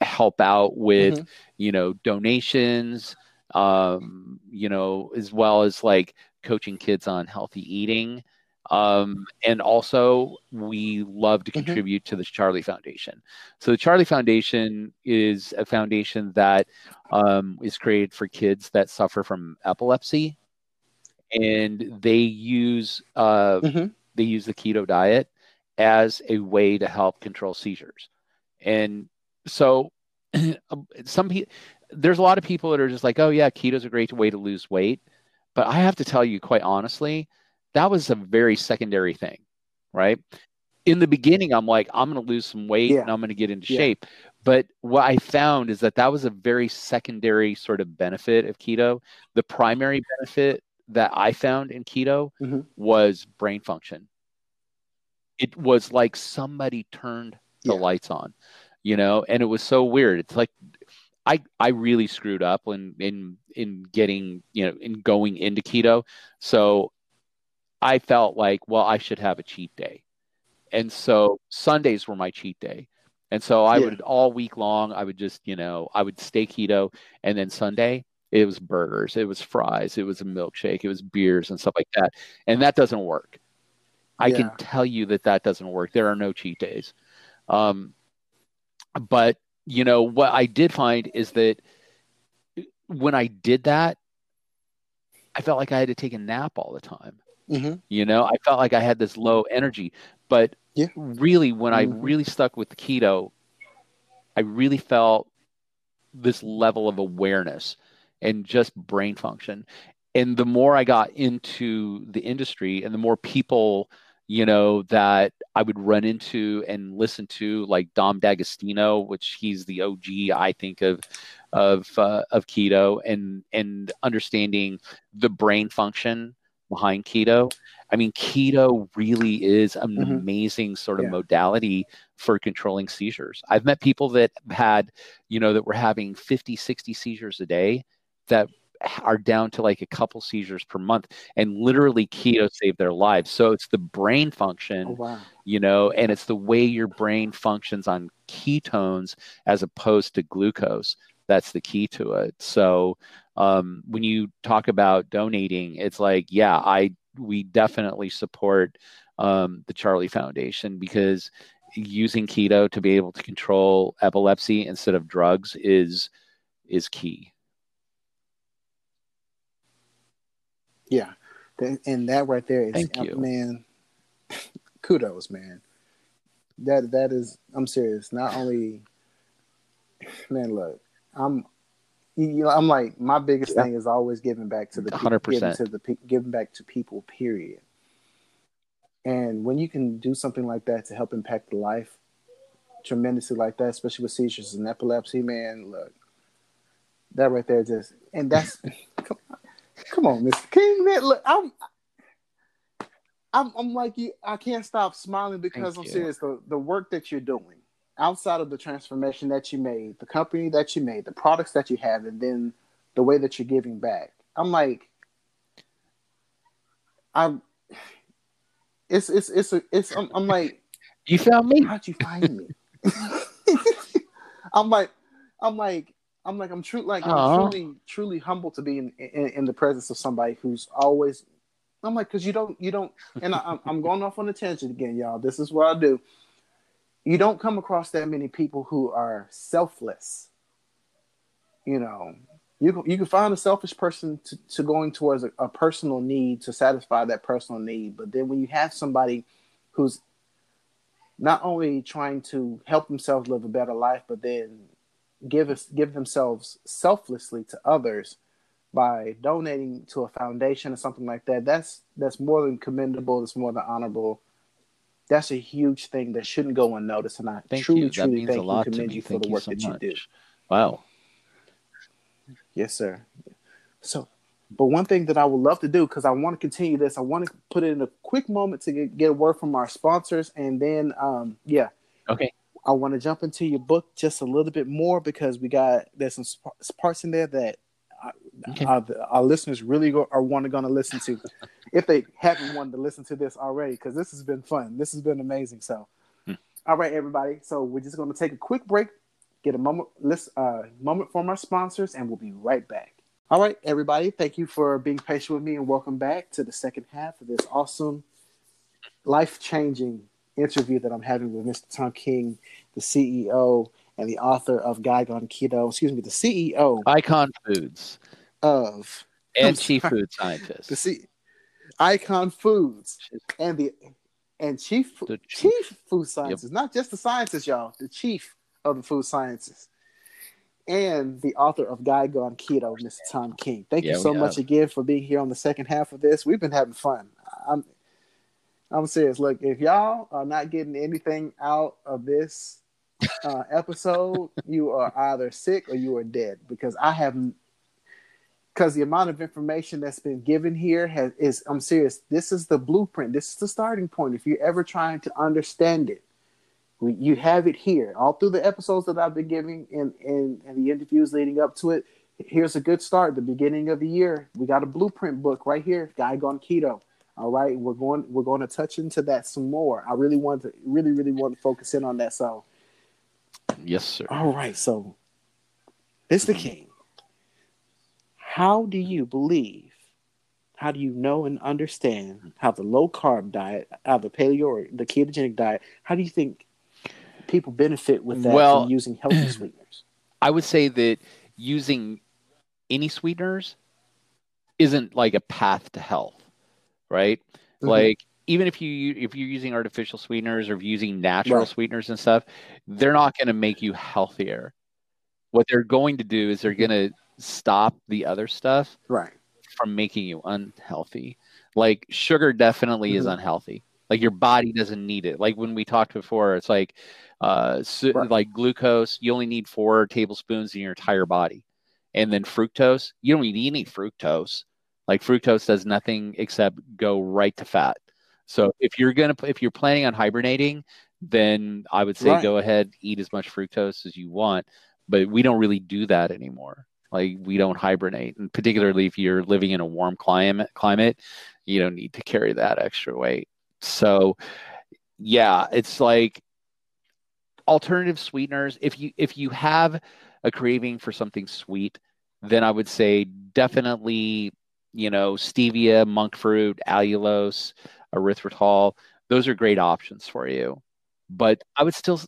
help out with, donations, as well as like coaching kids on healthy eating. And also we love to contribute to the Charlie Foundation. So the Charlie Foundation is a foundation that is created for kids that suffer from epilepsy, and they use the keto diet as a way to help control seizures. And so there's a lot of people that are just like, oh yeah, keto's a great way to lose weight. But I have to tell you, quite honestly, that was a very secondary thing, right? In the beginning, I'm like, I'm going to lose some weight and I'm going to get into shape. But what I found is that was a very secondary sort of benefit of keto. The primary benefit that I found in keto was brain function. It was like somebody turned the lights on, and it was so weird. It's like, I really screwed up in getting, in going into keto. So I felt like, well, I should have a cheat day. And so Sundays were my cheat day. And so I would, all week long, I would just, I would stay keto. And then Sunday, it was burgers, it was fries, it was a milkshake, it was beers and stuff like that. And that doesn't work. I can tell you that doesn't work. There are no cheat days. But, what I did find is that when I did that, I felt like I had to take a nap all the time. I felt like I had this low energy, but really when I really stuck with keto, I really felt this level of awareness and just brain function. And the more I got into the industry and the more people, that I would run into and listen to, like Dom D'Agostino, which he's the OG, I think, of keto and understanding the brain function behind keto. I mean, keto really is an amazing sort of modality for controlling seizures. I've met people that had, that were having 50, 60 seizures a day that are down to like a couple seizures per month, and literally keto saved their lives. So it's the brain function, and it's the way your brain functions on ketones as opposed to glucose. That's the key to it. So when you talk about donating, it's like, we definitely support the Charlie Foundation, because using keto to be able to control epilepsy instead of drugs is key. Yeah. And that right there is, man, kudos, man. That is, I'm serious. Not only, man, look, I'm like, my biggest thing is always giving back to the 100%. Giving back to people, period. And when you can do something like that to help impact life tremendously like that, especially with seizures and epilepsy, man, look, that right there just, and that's, come on, Mr. King, man, look, I'm like you, I can't stop smiling because I'm serious. The work that you're doing outside of the transformation that you made, the company that you made, the products that you have, and then the way that you're giving back. I'm like, I'm like, you found me. How'd you find me? I'm truly humbled to be in the presence of somebody who's always, I'm like, because you don't, and I'm going off on a tangent again, y'all. This is what I do. You don't come across that many people who are selfless. You know, you can find a selfish person to going towards a personal need to satisfy that personal need. But then when you have somebody who's not only trying to help themselves live a better life, but then give themselves selflessly to others, by donating to a foundation or something like that, that's more than commendable. It's more than honorable. That's a huge thing that shouldn't go unnoticed. And I truly thank you, commend you for the work that you do. Wow. Yes, sir. So, but one thing that I would love to do, because I want to continue this, I want to put it in a quick moment to get a word from our sponsors. And then, okay. I want to jump into your book just a little bit more because there's some parts in there that our listeners really are going to listen to if they haven't wanted to listen to this already, because this has been fun. This has been amazing. So, all right, everybody. So we're just going to take a quick break, get a moment from our sponsors, and we'll be right back. All right, everybody. Thank you for being patient with me, and welcome back to the second half of this awesome, life-changing interview that I'm having with Mr. Tom King, the CEO and the author of Guy Gone Keto, the CEO. Icon Foods. Chief food scientist. Icon Foods. Chief food scientist. Yep. Not just the scientist, y'all. The chief of the food sciences. And the author of Guy Gone Keto, Mr. Tom King. Thank you so much again for being here on the second half of this. We've been having fun. I'm serious. Look, if y'all are not getting anything out of this episode, you are either sick or you are dead, because the amount of information that's been given here is, I'm serious, this is the blueprint, this is the starting point. If you're ever trying to understand it, you have it here. All through the episodes that I've been giving and the interviews leading up to it, here's a good start. The beginning of the year, we got a blueprint book right here, Guy Gone Keto. All right, we're going to touch into that some more. I really want to focus in on that. So yes, sir. All right. So, Mr. King, how do you know and understand how the low carb diet, how the paleo or the ketogenic diet, how do you think people benefit with that from using healthy sweeteners? I would say that using any sweeteners isn't like a path to health, right? Mm-hmm. Like, even if you're using artificial sweeteners or using natural sweeteners and stuff, they're not going to make you healthier. What they're going to do is they're going to stop the other stuff from making you unhealthy. Like, sugar definitely is unhealthy. Like, your body doesn't need it. Like, when we talked before, it's like like glucose, you only need 4 tablespoons in your entire body. And then fructose, you don't need any fructose. Like, fructose does nothing except go right to fat. So if you're planning on hibernating, then I would say go ahead, eat as much fructose as you want. But we don't really do that anymore. Like, we don't hibernate, and particularly if you're living in a warm climate, you don't need to carry that extra weight. So yeah, it's like alternative sweeteners. If you have a craving for something sweet, then I would say definitely, you know, stevia, monk fruit, allulose, erythritol, those are great options for you. But I would still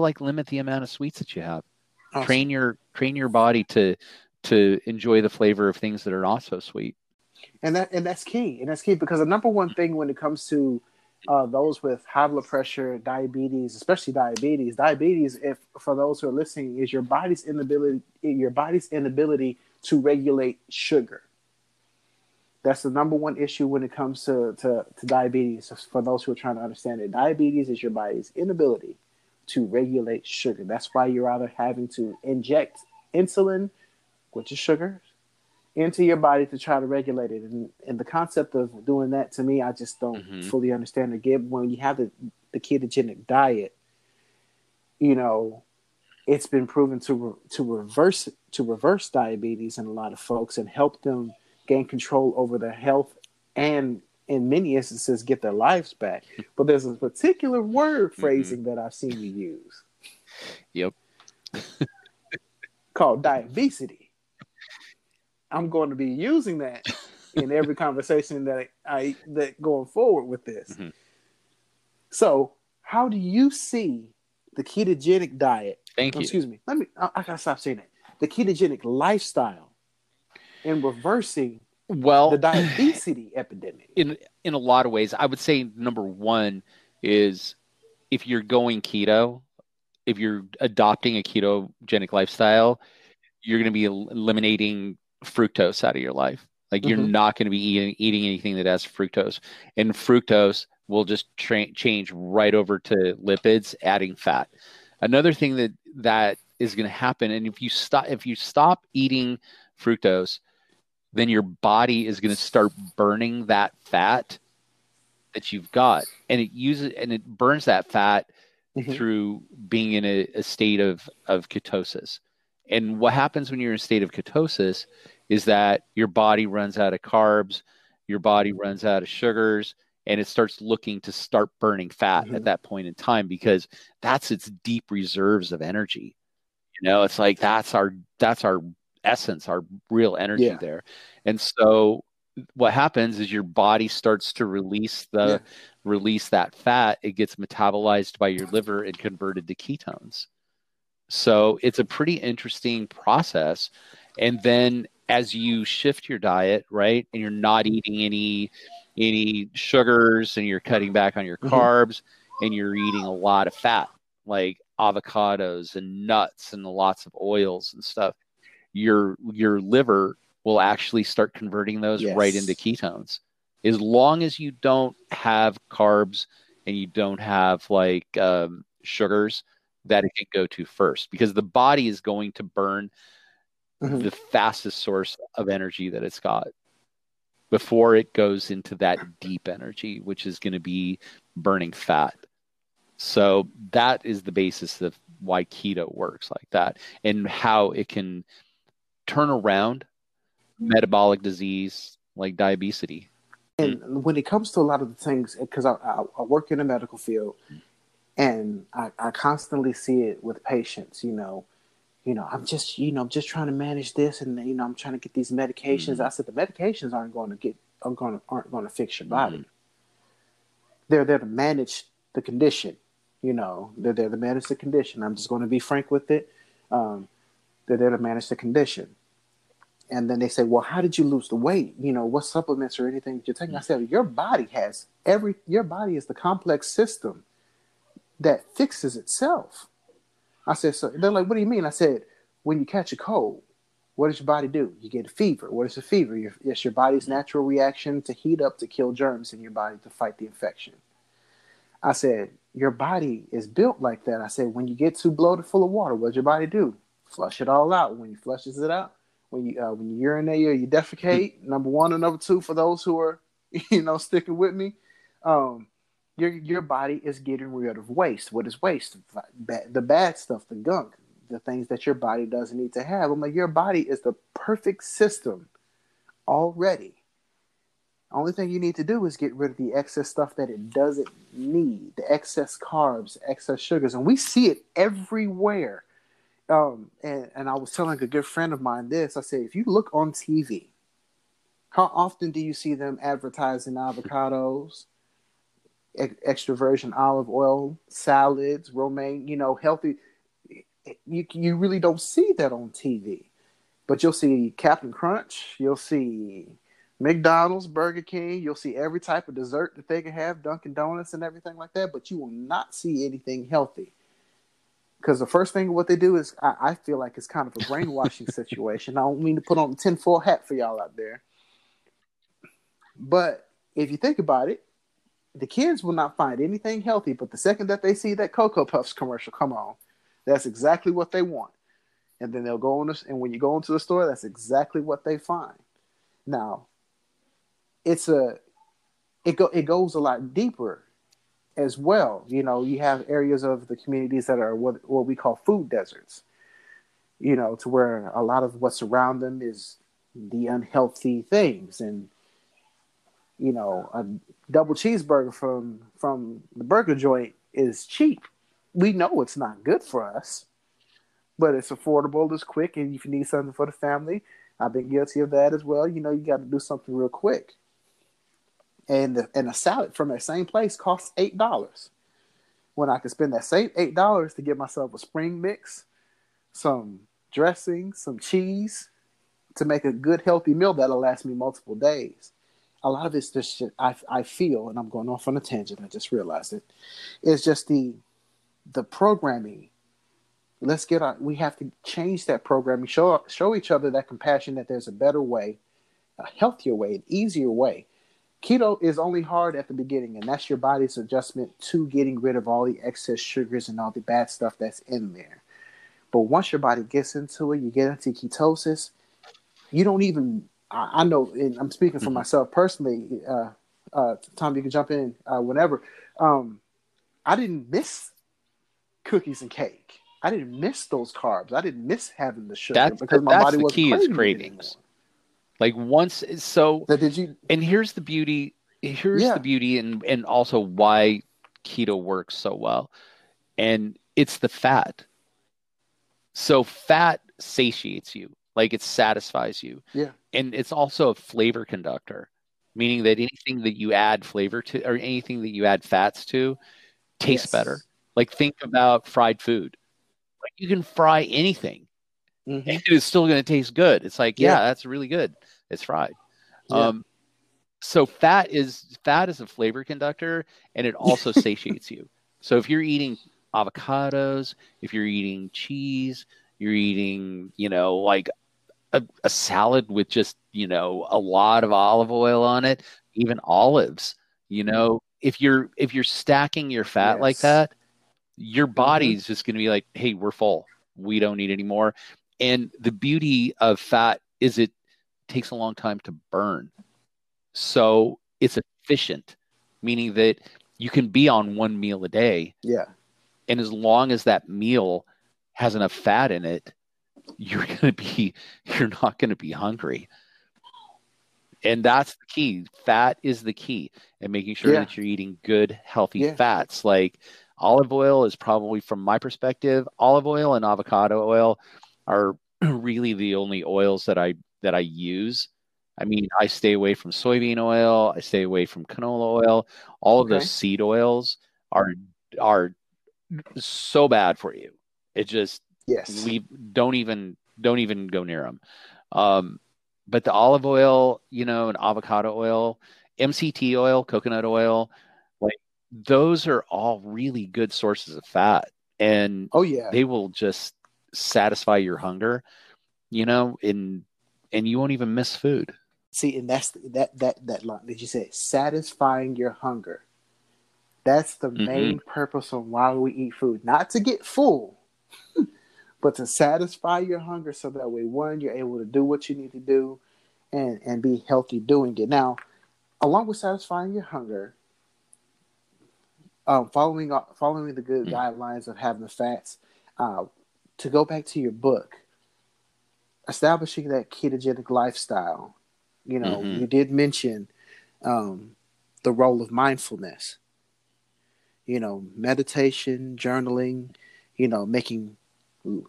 like limit the amount of sweets that you have. Awesome. Train your body to enjoy the flavor of things that are not so sweet. And that's key because the number one thing when it comes to those with high blood pressure, diabetes, especially diabetes, if for those who are listening, is your body's inability to regulate sugar. That's the number one issue when it comes to diabetes. For those who are trying to understand it, diabetes is your body's inability to regulate sugar. That's why you're either having to inject insulin, which is sugar, into your body to try to regulate it. And the concept of doing that, to me, I just don't fully understand. Again, when you have the ketogenic diet, you know, it's been proven to reverse diabetes in a lot of folks and help them gain control over their health and, in many instances, get their lives back. But there's a particular word phrasing that I've seen you use. Yep. Called diabesity. I'm going to be using that in every conversation that I going forward with this. Mm-hmm. So, how do you see the ketogenic diet? Excuse me. I gotta stop saying that. The ketogenic lifestyle in reversing the diabetes epidemic. In a lot of ways, I would say number one is if you're going keto, if you're adopting a ketogenic lifestyle, you're going to be eliminating fructose out of your life. Like you're not going to be eating anything that has fructose, and fructose will just change right over to lipids, adding fat. Another thing that is going to happen, and if you stop eating fructose, then your body is going to start burning that fat that you've got, and it burns that fat through being in a state of ketosis. And what happens when you're in a state of ketosis is that your body runs out of carbs, your body runs out of sugars, and it starts looking to start burning fat at that point in time, because that's its deep reserves of energy. You know, it's like that's our essence, our real energy there. And so what happens is your body starts to release that fat. It gets metabolized by your liver and converted to ketones. So it's a pretty interesting process. And then as you shift your diet, right, and you're not eating any sugars, and you're cutting back on your carbs, and you're eating a lot of fat, like avocados and nuts and lots of oils and stuff, your liver will actually start converting those right into ketones. As long as you don't have carbs and you don't have like sugars that it can go to first, because the body is going to burn the fastest source of energy that it's got before it goes into that deep energy, which is going to be burning fat. So that is the basis of why keto works like that, and how it can turn around metabolic disease like diabetes. And when it comes to a lot of the things, because I work in the medical field, and I constantly see it with patients. You know, I'm just trying to manage this, and you know, I'm trying to get these medications. I said the medications aren't going to fix your body. They're there to manage the condition. You know, they're there to manage the condition. I'm just going to be frank with it. They're there to manage the condition. And then they say, well, how did you lose the weight? You know, what supplements or anything that you're taking? I said, your body is the complex system that fixes itself. I said, so they're like, what do you mean? I said, when you catch a cold, what does your body do? You get a fever. What is a fever? It's your body's natural reaction to heat up to kill germs in your body to fight the infection. I said, your body is built like that. I said, when you get too bloated full of water, what does your body do? Flush it all out. When you flushes it out, when you urinate or you defecate, number one and number two, for those who are, you know, sticking with me, your body is getting rid of waste. What is waste? The bad stuff, the gunk, the things that your body doesn't need to have. I'm like, your body is the perfect system already. Only thing you need to do is get rid of the excess stuff that it doesn't need, the excess carbs, excess sugars. And we see it everywhere. And I was telling a good friend of mine this. I said, if you look on TV, how often do you see them advertising avocados, extra virgin olive oil, salads, romaine, you know, healthy. You really don't see that on TV. But you'll see Captain Crunch, you'll see McDonald's, Burger King, you'll see every type of dessert that they can have, Dunkin' Donuts and everything like that, but you will not see anything healthy. Because the first thing what they do is, I feel like it's kind of a brainwashing situation. I don't mean to put on a tinfoil hat for y'all out there. But if you think about it, the kids will not find anything healthy, but the second that they see that Cocoa Puffs commercial come on, that's exactly what they want. And then they'll go on this, and when you go into the store, that's exactly what they find. Now, it goes a lot deeper as well. You know, you have areas of the communities that are what we call food deserts. You know, to where a lot of what's around them is the unhealthy things, and you know, a double cheeseburger from the burger joint is cheap. We know it's not good for us. But it's affordable, it's quick, and if you need something for the family, I've been guilty of that as well. You know, you got to do something real quick. And a salad from that same place costs $8. When I could spend that same $8 to get myself a spring mix, some dressing, some cheese, to make a good, healthy meal that'll last me multiple days. A lot of it's just, I feel, and I'm going off on a tangent, I just realized it, it's just the programming. Let's get on. We have to change that programming. Show each other that compassion that there's a better way, a healthier way, an easier way. Keto is only hard at the beginning, and that's your body's adjustment to getting rid of all the excess sugars and all the bad stuff that's in there. But once your body gets into it, you get into ketosis. You don't even. I know, and I'm speaking for myself personally. Tom, you can jump in whenever. I didn't miss cookies and cake. I didn't miss those carbs. I didn't miss having the sugar because my body wasn't craving. That's the key is cravings. Like once, so. And here's the beauty. And also why keto works so well, and it's the fat. So fat satiates you, like it satisfies you. Yeah. And it's also a flavor conductor, meaning that anything that you add flavor to, or anything that you add fats to, tastes better. Like think about fried food. Like you can fry anything, and it's still going to taste good. It's like, that's really good. It's fried. Yeah. So fat is a flavor conductor, and it also satiates you. So if you're eating avocados, if you're eating cheese, you're eating, you know, like a salad with just, you know, a lot of olive oil on it, even olives, you know, if you're stacking your fat like that, your body's just going to be like, hey, we're full. We don't need any more. And the beauty of fat is it takes a long time to burn. So it's efficient, meaning that you can be on one meal a day. Yeah. And as long as that meal has enough fat in it, you're not going to be hungry. And that's the key. Fat is the key. And making sure that you're eating good, healthy fats. Like, olive oil is probably, from my perspective, olive oil and avocado oil are really the only oils that I use. I mean, I stay away from soybean oil. I stay away from canola oil. All of those seed oils are so bad for you. It just don't even go near them. But the olive oil, you know, and avocado oil, MCT oil, coconut oil. Those are all really good sources of fat, and they will just satisfy your hunger, you know, and you won't even miss food. See, and that's that line that you said, satisfying your hunger. That's the main purpose of why we eat food, not to get full, but to satisfy your hunger. So that way, one, you're able to do what you need to do and be healthy doing it. Now, along with satisfying your hunger, following the good guidelines of having the fats, to go back to your book, establishing that ketogenic lifestyle, you know, you did mention the role of mindfulness, you know, meditation, journaling, you know, making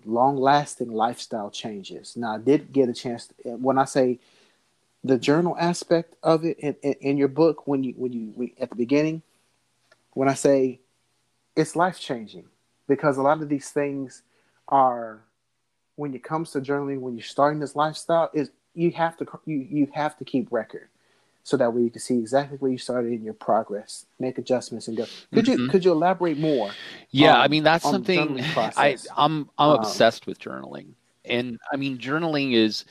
long-lasting lifestyle changes. Now, I did get a chance to, when I say the journal aspect of it in your book, when you at the beginning, when I say it's life-changing, because a lot of these things are, when it comes to journaling, when you're starting this lifestyle, is you have to keep record, so that way you can see exactly where you started in your progress, make adjustments, and go. Could you elaborate more? Yeah, I mean, that's something I'm obsessed with journaling, and I mean, journaling is.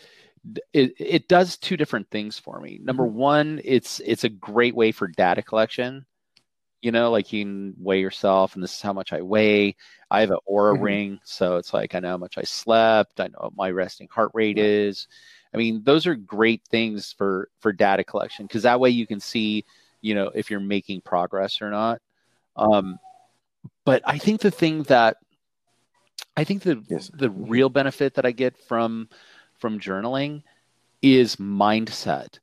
It does two different things for me. Number one, it's a great way for data collection. You know, like you can weigh yourself, and this is how much I weigh. I have an Oura ring, so it's like I know how much I slept. I know what my resting heart rate is. I mean, those are great things for data collection, because that way you can see, you know, if you're making progress or not. But I think the thing that I think the real benefit that I get from journaling is mindset,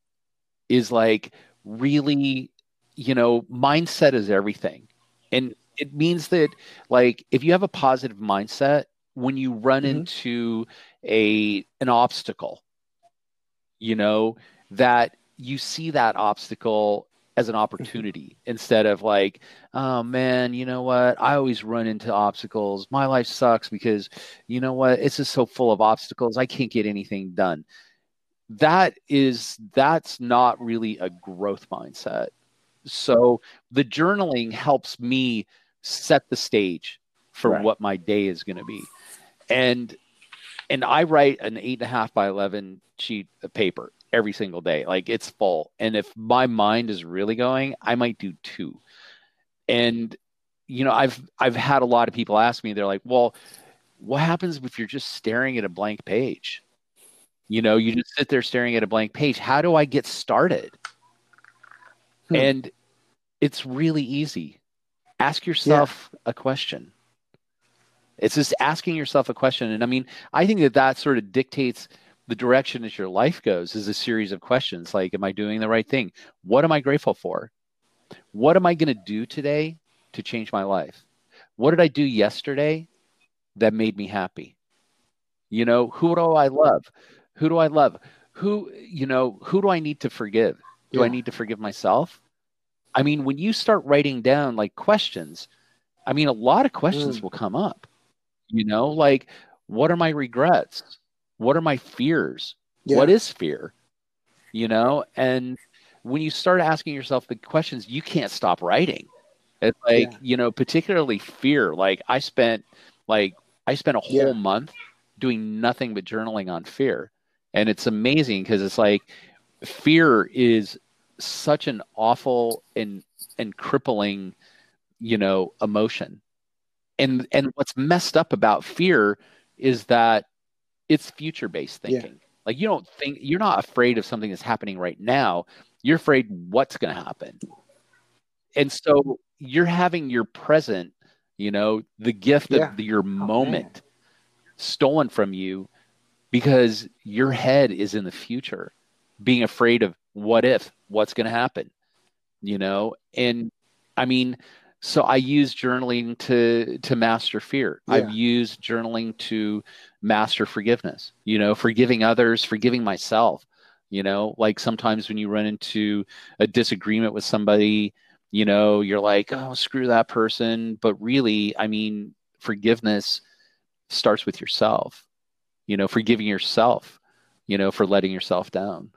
is like really, you know, mindset is everything. And it means that, like, if you have a positive mindset, when you run into an obstacle, you know, that you see that obstacle as an opportunity instead of like, oh man, you know what? I always run into obstacles. My life sucks because, you know what? It's just so full of obstacles. I can't get anything done. That's not really a growth mindset. So the journaling helps me set the stage for what my day is going to be. And I write an 8.5 by 11 sheet of paper every single day. Like, it's full. And if my mind is really going, I might do two. And, you know, I've had a lot of people ask me, they're like, well, what happens if you're just staring at a blank page? You know, you just sit there staring at a blank page. How do I get started? And it's really easy. Ask yourself a question. It's just asking yourself a question. And I mean, I think that sort of dictates the direction that your life goes, is a series of questions. Like, am I doing the right thing? What am I grateful for? What am I going to do today to change my life? What did I do yesterday that made me happy? You know, who do I love? Who do I love? Who, you know, who do I need to forgive? Do I need to forgive myself? I mean, when you start writing down like questions, I mean, a lot of questions will come up, you know, like, what are my regrets? What are my fears? Yeah. What is fear? You know, and when you start asking yourself the questions, you can't stop writing. It's like, you know, particularly fear. Like, I spent a whole month doing nothing but journaling on fear. And it's amazing, because it's like fear is such an awful and crippling, you know, emotion. And what's messed up about fear is that it's future-based thinking. Yeah. Like, you don't think, you're not afraid of something that's happening right now. You're afraid what's going to happen. And so you're having your present, you know, the gift of your moment stolen from you, because your head is in the future, being afraid of what if, what's going to happen, you know? And I mean, so I use journaling to master fear. Yeah. I've used journaling to master forgiveness, you know, forgiving others, forgiving myself, you know, like sometimes when you run into a disagreement with somebody, you know, you're like, oh, screw that person. But really, I mean, forgiveness starts with yourself, you know, forgiving yourself, you know, for letting yourself down.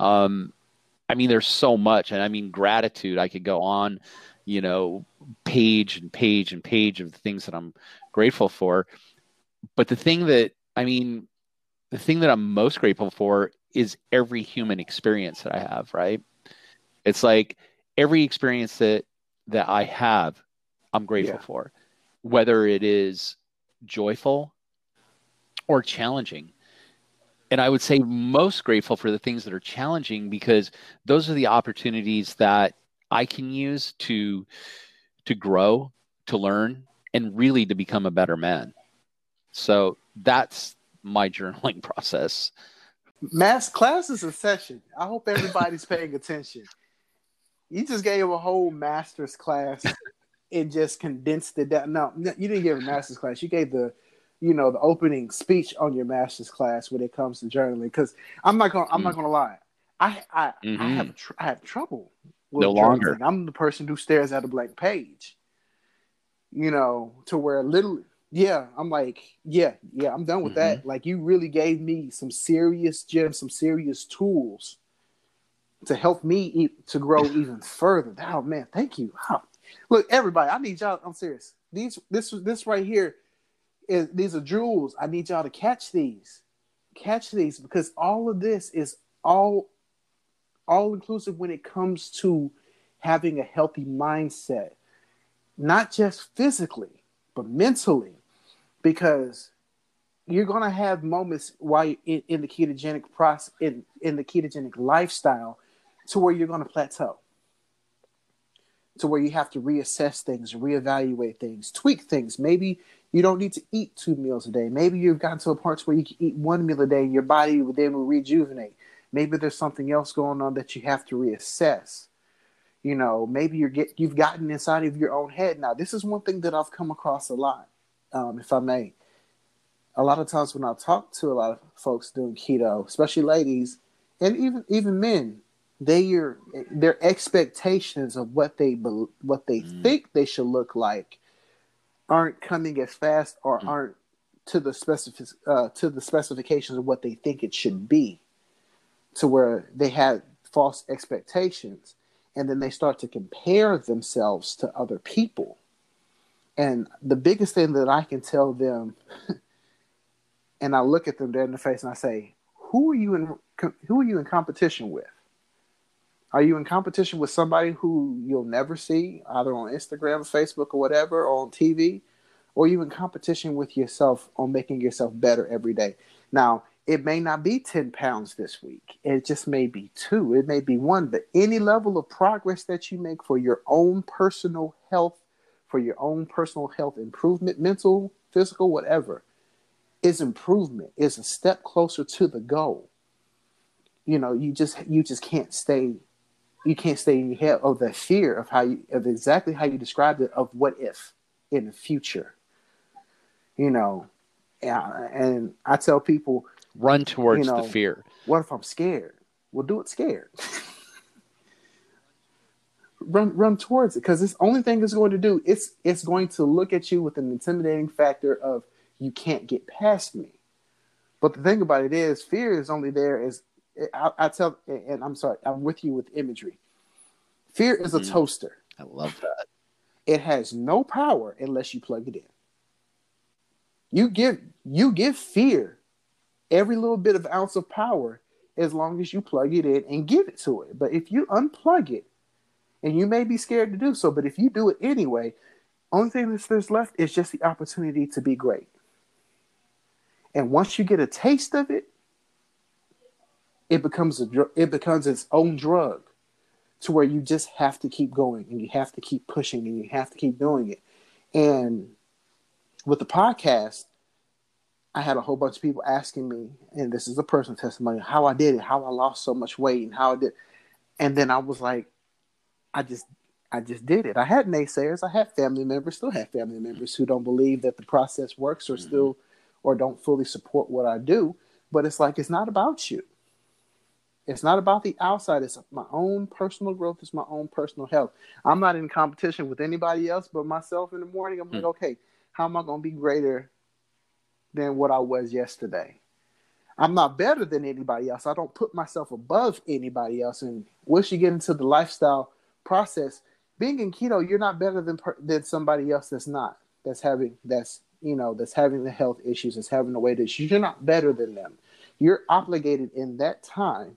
I mean, there's so much. And I mean, gratitude, I could go on, you know, page and page and page of the things that I'm grateful for. But the thing that I'm most grateful for is every human experience that I have, right? It's like every experience that I have, I'm grateful for, whether it is joyful or challenging. And I would say most grateful for the things that are challenging, because those are the opportunities that I can use to grow, to learn, and really to become a better man. So that's my journaling process. Mass class is in session. I hope everybody's paying attention. You just gave a whole master's class and just condensed it down. No, you didn't give a master's class. You gave the opening speech on your master's class when it comes to journaling. Because I'm not gonna lie, I have trouble No longer. I'm the person who stares at a blank page. You know, to where literally, I'm like, yeah, I'm done with that. Like, you really gave me some serious gems, some serious tools to help me to grow even further. Oh man, thank you. Wow. Look, everybody, I need y'all. I'm serious. This right here is, these are jewels. I need y'all to catch these because all of this is all inclusive when it comes to having a healthy mindset, not just physically, but mentally, because you're going to have moments while you're in the ketogenic process, in the ketogenic lifestyle, to where you're going to plateau, to where you have to reassess things, reevaluate things, tweak things. Maybe you don't need to eat 2 meals a day. Maybe you've gotten to a point where you can eat 1 meal a day and your body will then rejuvenate. Maybe there's something else going on that you have to reassess. You know, maybe you've gotten inside of your own head. Now, this is one thing that I've come across a lot, if I may. A lot of times when I talk to a lot of folks doing keto, especially ladies and even men, their expectations of what they think they should look like aren't coming as fast or aren't to the specifications of what they think it should be, to where they have false expectations, and then they start to compare themselves to other people. And the biggest thing that I can tell them, and I look at them dead in the face and I say, who are you in competition with? Are you in competition with somebody who you'll never see, either on Instagram, Facebook, or whatever, or on TV? Or are you in competition with yourself on making yourself better every day? Now, it may not be 10 pounds this week. It just may be 2. It may be 1. But any level of progress that you make for your own personal health, improvement, mental, physical, whatever, is improvement, is a step closer to the goal. You know, you just can't stay. You can't stay in your head of the fear of exactly how you described it, of what if in the future. You know, and I tell people, run towards the fear. What if I'm scared? Well, do it scared. run towards it, because this only thing it's going to do, it's going to look at you with an intimidating factor of, you can't get past me. But the thing about it is, fear is only there as I tell, and I'm sorry, I'm with you with imagery. Fear is a toaster. I love that. It has no power unless you plug it in. You give fear every little bit of ounce of power as long as you plug it in and give it to it. But if you unplug it, and you may be scared to do so, but if you do it anyway, only thing that's left is just the opportunity to be great. And once you get a taste of it, it becomes its own drug, to where you just have to keep going, and you have to keep pushing, and you have to keep doing it. And with the podcast, I had a whole bunch of people asking me, and this is a personal testimony, how I did it, how I lost so much weight, and how I did. And then I was like, I just did it. I had naysayers. I had family members, still have family members who don't believe that the process works, or still, or don't fully support what I do. But it's like, it's not about you. It's not about the outside. It's my own personal growth. It's my own personal health. I'm not in competition with anybody else but myself in the morning. I'm like, okay, how am I going to be greater than what I was yesterday? I'm not better than anybody else. I don't put myself above anybody else. And once you get into the lifestyle process, being in keto, you're not better than somebody else that's having the health issues, that's having the weight issues. You're not better than them. You're obligated in that time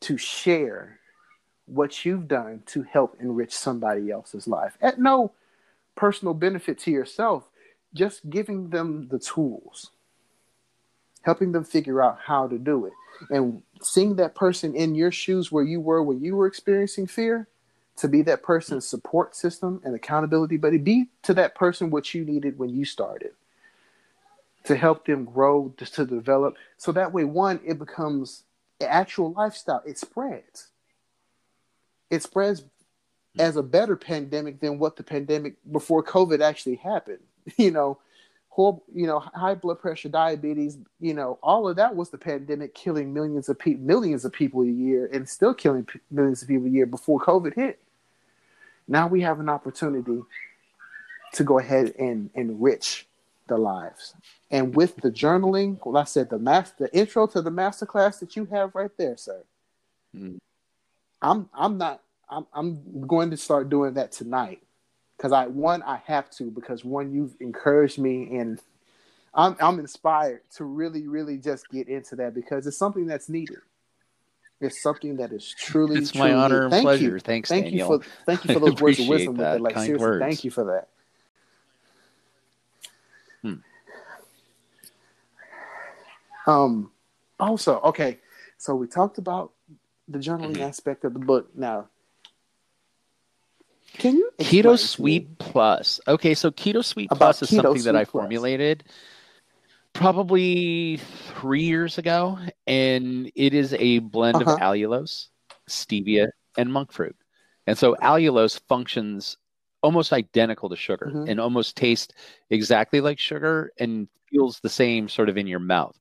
to share what you've done to help enrich somebody else's life at no personal benefit to yourself, just giving them the tools, helping them figure out how to do it. And seeing that person in your shoes where you were when you were experiencing fear, to be that person's support system and accountability buddy, be to that person what you needed when you started, to help them grow, just to develop. So that way, one, it becomes an actual lifestyle. It spreads. It spreads as a better pandemic than what the pandemic before COVID actually happened. You know, whole, high blood pressure, diabetes, all of that was the pandemic killing millions of people a year, and still killing millions of people a year before COVID hit. Now we have an opportunity to go ahead and enrich the lives. And with the journaling, well, I said the intro to the masterclass that you have right there, sir. Mm. I'm going to start doing that tonight. Because I have to, because you've encouraged me, and I'm inspired to really, really just get into that, because it's something that's needed. It's something that is truly. It's truly my honor and pleasure. You. Thanks, Daniel. Thank you for those words of wisdom. That, seriously, words. Thank you for that. Also, okay. So we talked about the journaling aspect of the book. Now, can you Keto Sweet Plus? Okay, so Keto Sweet Plus is something that I formulated probably 3 years ago, and it is a blend of allulose, stevia, and monk fruit. And so allulose functions almost identical to sugar and almost tastes exactly like sugar and feels the same sort of in your mouth.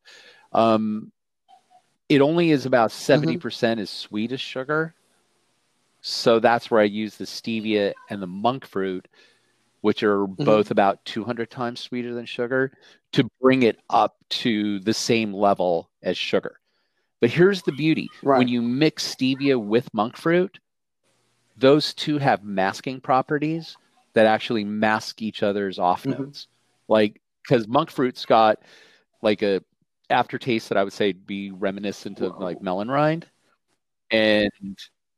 It only is about 70% as sweet as sugar. So that's where I use the stevia and the monk fruit, which are both about 200 times sweeter than sugar, to bring it up to the same level as sugar. But here's the beauty. Right. When you mix stevia with monk fruit, those two have masking properties that actually mask each other's off notes. Like, because monk fruit's got like a aftertaste that I would say be reminiscent of like melon rind.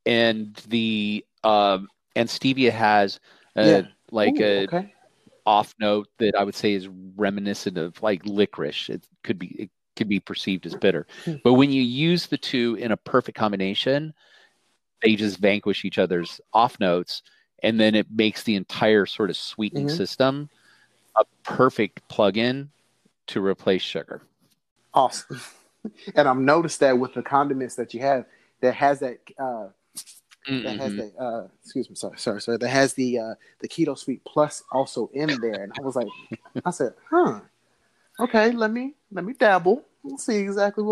And stevia has a off note that I would say is reminiscent of like licorice. It could be perceived as bitter, but when you use the two in a perfect combination, they just vanquish each other's off notes, and then it makes the entire sort of sweetening system a perfect plug-in to replace sugar. Awesome, and I've noticed that with the condiments that you have, that has that. That has the Keto Sweet Plus also in there, and I was like, I said, okay, let me dabble. We'll see exactly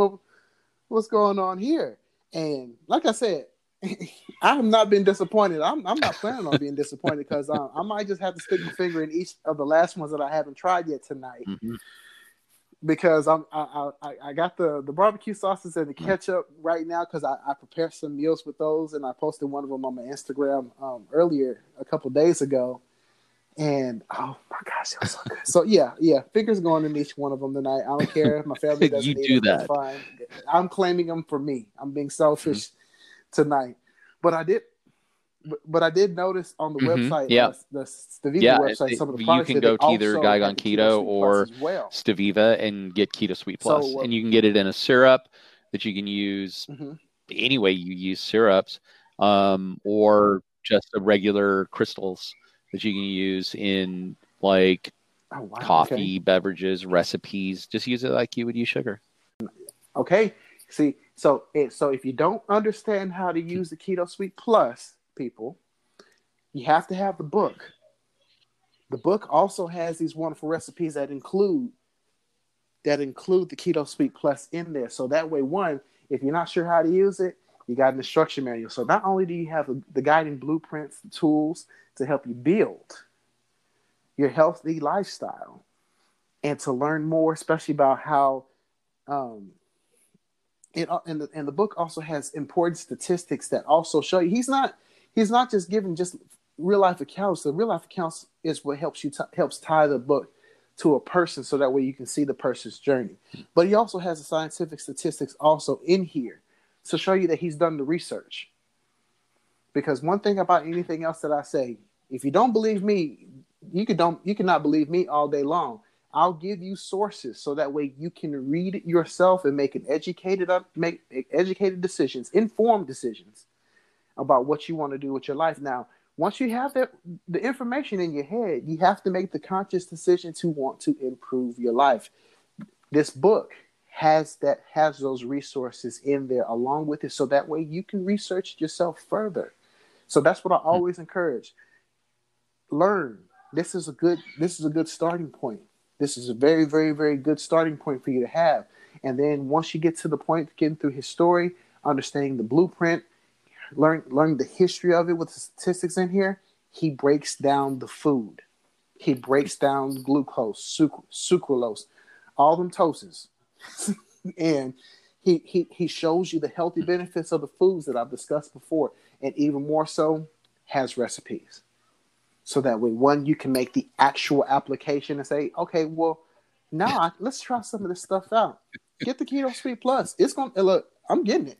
what's going on here. And like I said, I have not been disappointed. I'm not planning on being disappointed, because I might just have to stick my finger in each of the last ones that I haven't tried yet tonight. Because I got the barbecue sauces and the ketchup right now, because I prepared some meals with those, and I posted one of them on my Instagram earlier a couple days ago, and oh my gosh, it was so good. So yeah, fingers going in each one of them tonight. I don't care if my family doesn't you eat do it, that. It's fine. I'm claiming them for me. I'm being selfish tonight, but I did notice on the website, the Steviva website, some of the products. You can go to either Guy Gone Keto or Steviva and get Keto Sweet Plus. And you can get it in a syrup that you can use any way you use syrups, or just the regular crystals that you can use in like coffee, beverages, recipes. Just use it like you would use sugar. Okay. See, so if you don't understand how to use the Keto Sweet Plus, people, you have to have the book. The book also has these wonderful recipes that include the Keto Sweet Plus in there. So that way, one, if you're not sure how to use it, you got an instruction manual. So not only do you have the guiding blueprints, the tools to help you build your healthy lifestyle, and to learn more, especially about how and the book also has important statistics that also show you He's not just giving just real life accounts. The real life accounts is what helps tie the book to a person, so that way you can see the person's journey. But he also has the scientific statistics also in here to show you that he's done the research. Because one thing about anything else that I say, if you don't believe me, you cannot believe me all day long. I'll give you sources so that way you can read it yourself and make educated decisions, informed decisions about what you want to do with your life. Now, once you have the information in your head, you have to make the conscious decision to want to improve your life. This book has those resources in there along with it, so that way you can research yourself further. So that's what I always encourage. Learn. This is a good starting point. This is a very, very, very good starting point for you to have. And then once you get to the point of getting through his story, understanding the blueprint, learn the history of it with the statistics in here, he breaks down the food. He breaks down glucose, sucralose, all them toasts. And he shows you the healthy benefits of the foods that I've discussed before, and even more so, has recipes. So that way, one, you can make the actual application and say, okay, well, now let's try some of this stuff out. Get the Keto Sweet Plus. It's going to look, I'm getting it.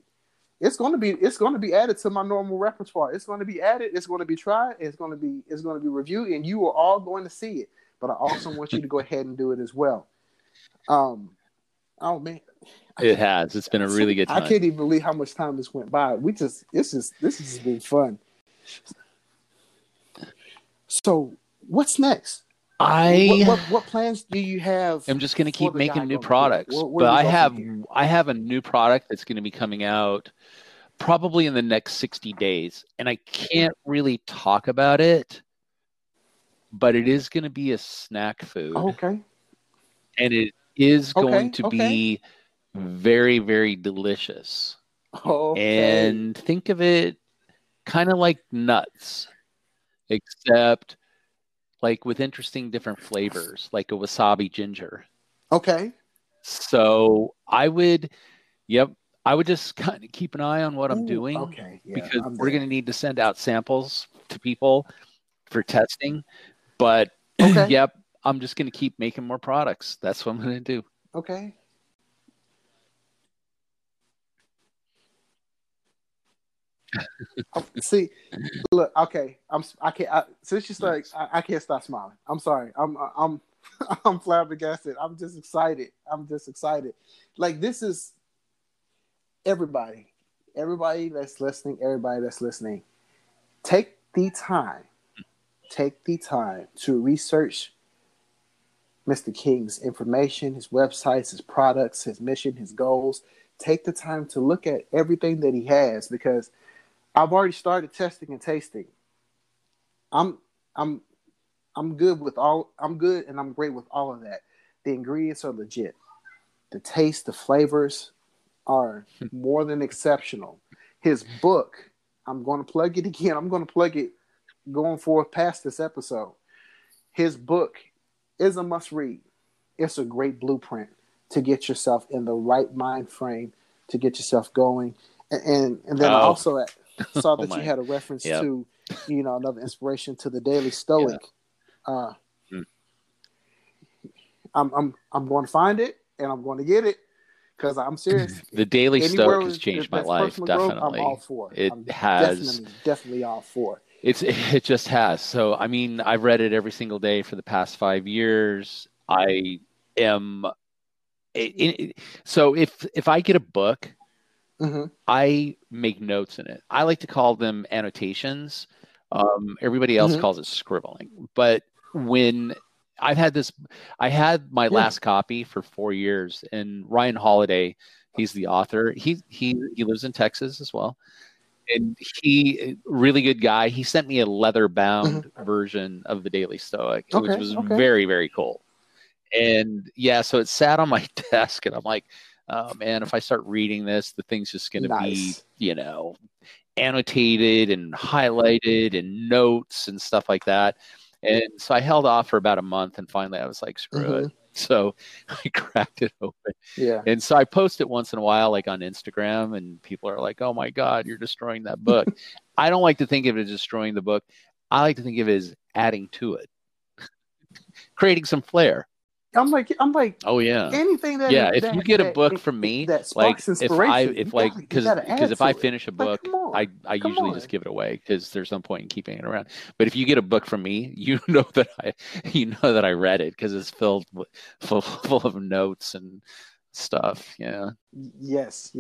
It's going to be added to my normal repertoire. It's going to be added. It's going to be tried. It's going to be reviewed, and you are all going to see it. But I also want you to go ahead and do it as well. Oh man. It has. It's been a really good time. I can't even believe how much time this went by. This has been fun. So what's next? What plans do you have? I'm just going to keep making new products, but I have a new product that's going to be coming out probably in the next 60 days. And I can't really talk about it, but it is going to be a snack food. Okay. And it is going to be very, very delicious. Okay. And think of it kind of like nuts, except like with interesting different flavors, like a wasabi ginger. Okay. So I would just kind of keep an eye on what I'm doing. Okay. Yeah, because we're going to need to send out samples to people for testing. But I'm just going to keep making more products. That's what I'm going to do. Okay. See, look, okay. I can't stop smiling. I'm sorry. I'm flabbergasted. I'm just excited. Like, this is everybody that's listening. Take the time. To research Mr. King's information, his websites, his products, his mission, his goals. Take the time to look at everything that he has, because I've already started testing and tasting. I'm good and I'm great with all of that. The ingredients are legit. The taste, the flavors are more than exceptional. His book, I'm going to plug it again. I'm going to plug it going forth past this episode. His book is a must read. It's a great blueprint to get yourself in the right mind frame, to get yourself going. And then I also saw that you had a reference to, another inspiration to The Daily Stoic. Yeah. I'm going to find it and I'm going to get it, because I'm serious. The Daily Stoic has changed my life. Definitely. Growth, I'm all for it. Definitely all for it. It just has. So, I mean, I've read it every single day for the past 5 years. I am. So if I get a book, mm-hmm. I make notes in it. I like to call them annotations. Everybody else mm-hmm. calls it scribbling. But when I had my last copy for 4 years, and Ryan Holiday, he's the author. He lives in Texas as well. And he, really good guy. He sent me a leather bound mm-hmm. version of The Daily Stoic, which was very, very cool. And so it sat on my desk, and I'm like, oh man, if I start reading this, the thing's just going to be, annotated and highlighted and notes and stuff like that. And so I held off for about a month, and finally I was like, screw mm-hmm. it. So I cracked it open. Yeah. And so I post it once in a while, like on Instagram, and people are like, oh my God, you're destroying that book. I don't like to think of it as destroying the book. I like to think of it as adding to it, creating some flair. I'm like, oh yeah. Anything that if you get a book from me, like if I finish a book, I usually just give it away, because there's no point in keeping it around. But if you get a book from me, you know that I read it, because it's full of notes and stuff. Yeah. Yes.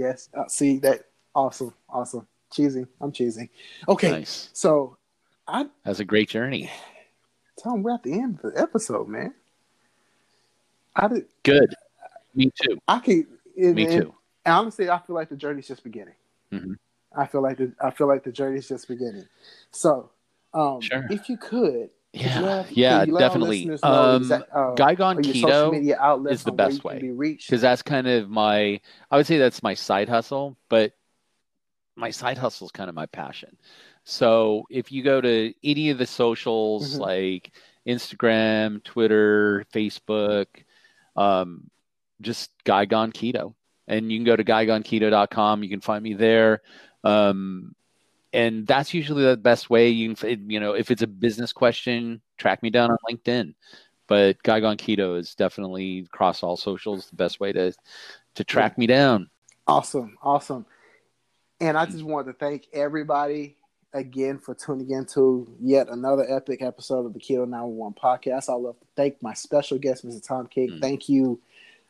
See that? Awesome. Cheesy. I'm cheesy. Okay. Nice. So, that's a great journey. Tom, we're at the end of the episode, man. Good. Me too. Me too. Honestly, I feel like the journey's just beginning. Mm-hmm. I feel like the journey's just beginning. So, if you could, Yeah, definitely. Guy Gone Keto is the best way, because that's kind of my, I would say that's my side hustle, but my side hustle is kind of my passion. So if you go to any of the socials, mm-hmm. like Instagram, Twitter, Facebook, just Guy Gone Keto, and you can go to guygoneketo.com. You can find me there. And that's usually the best way. You can, you know, if it's a business question, track me down on LinkedIn. But Guy Gone Keto is definitely across all socials the best way to track me down. Awesome, awesome. And I just wanted to thank everybody again for tuning in to yet another epic episode of the Keto 911 podcast. I love to thank my special guest, Mr. Tom King. Mm-hmm. Thank you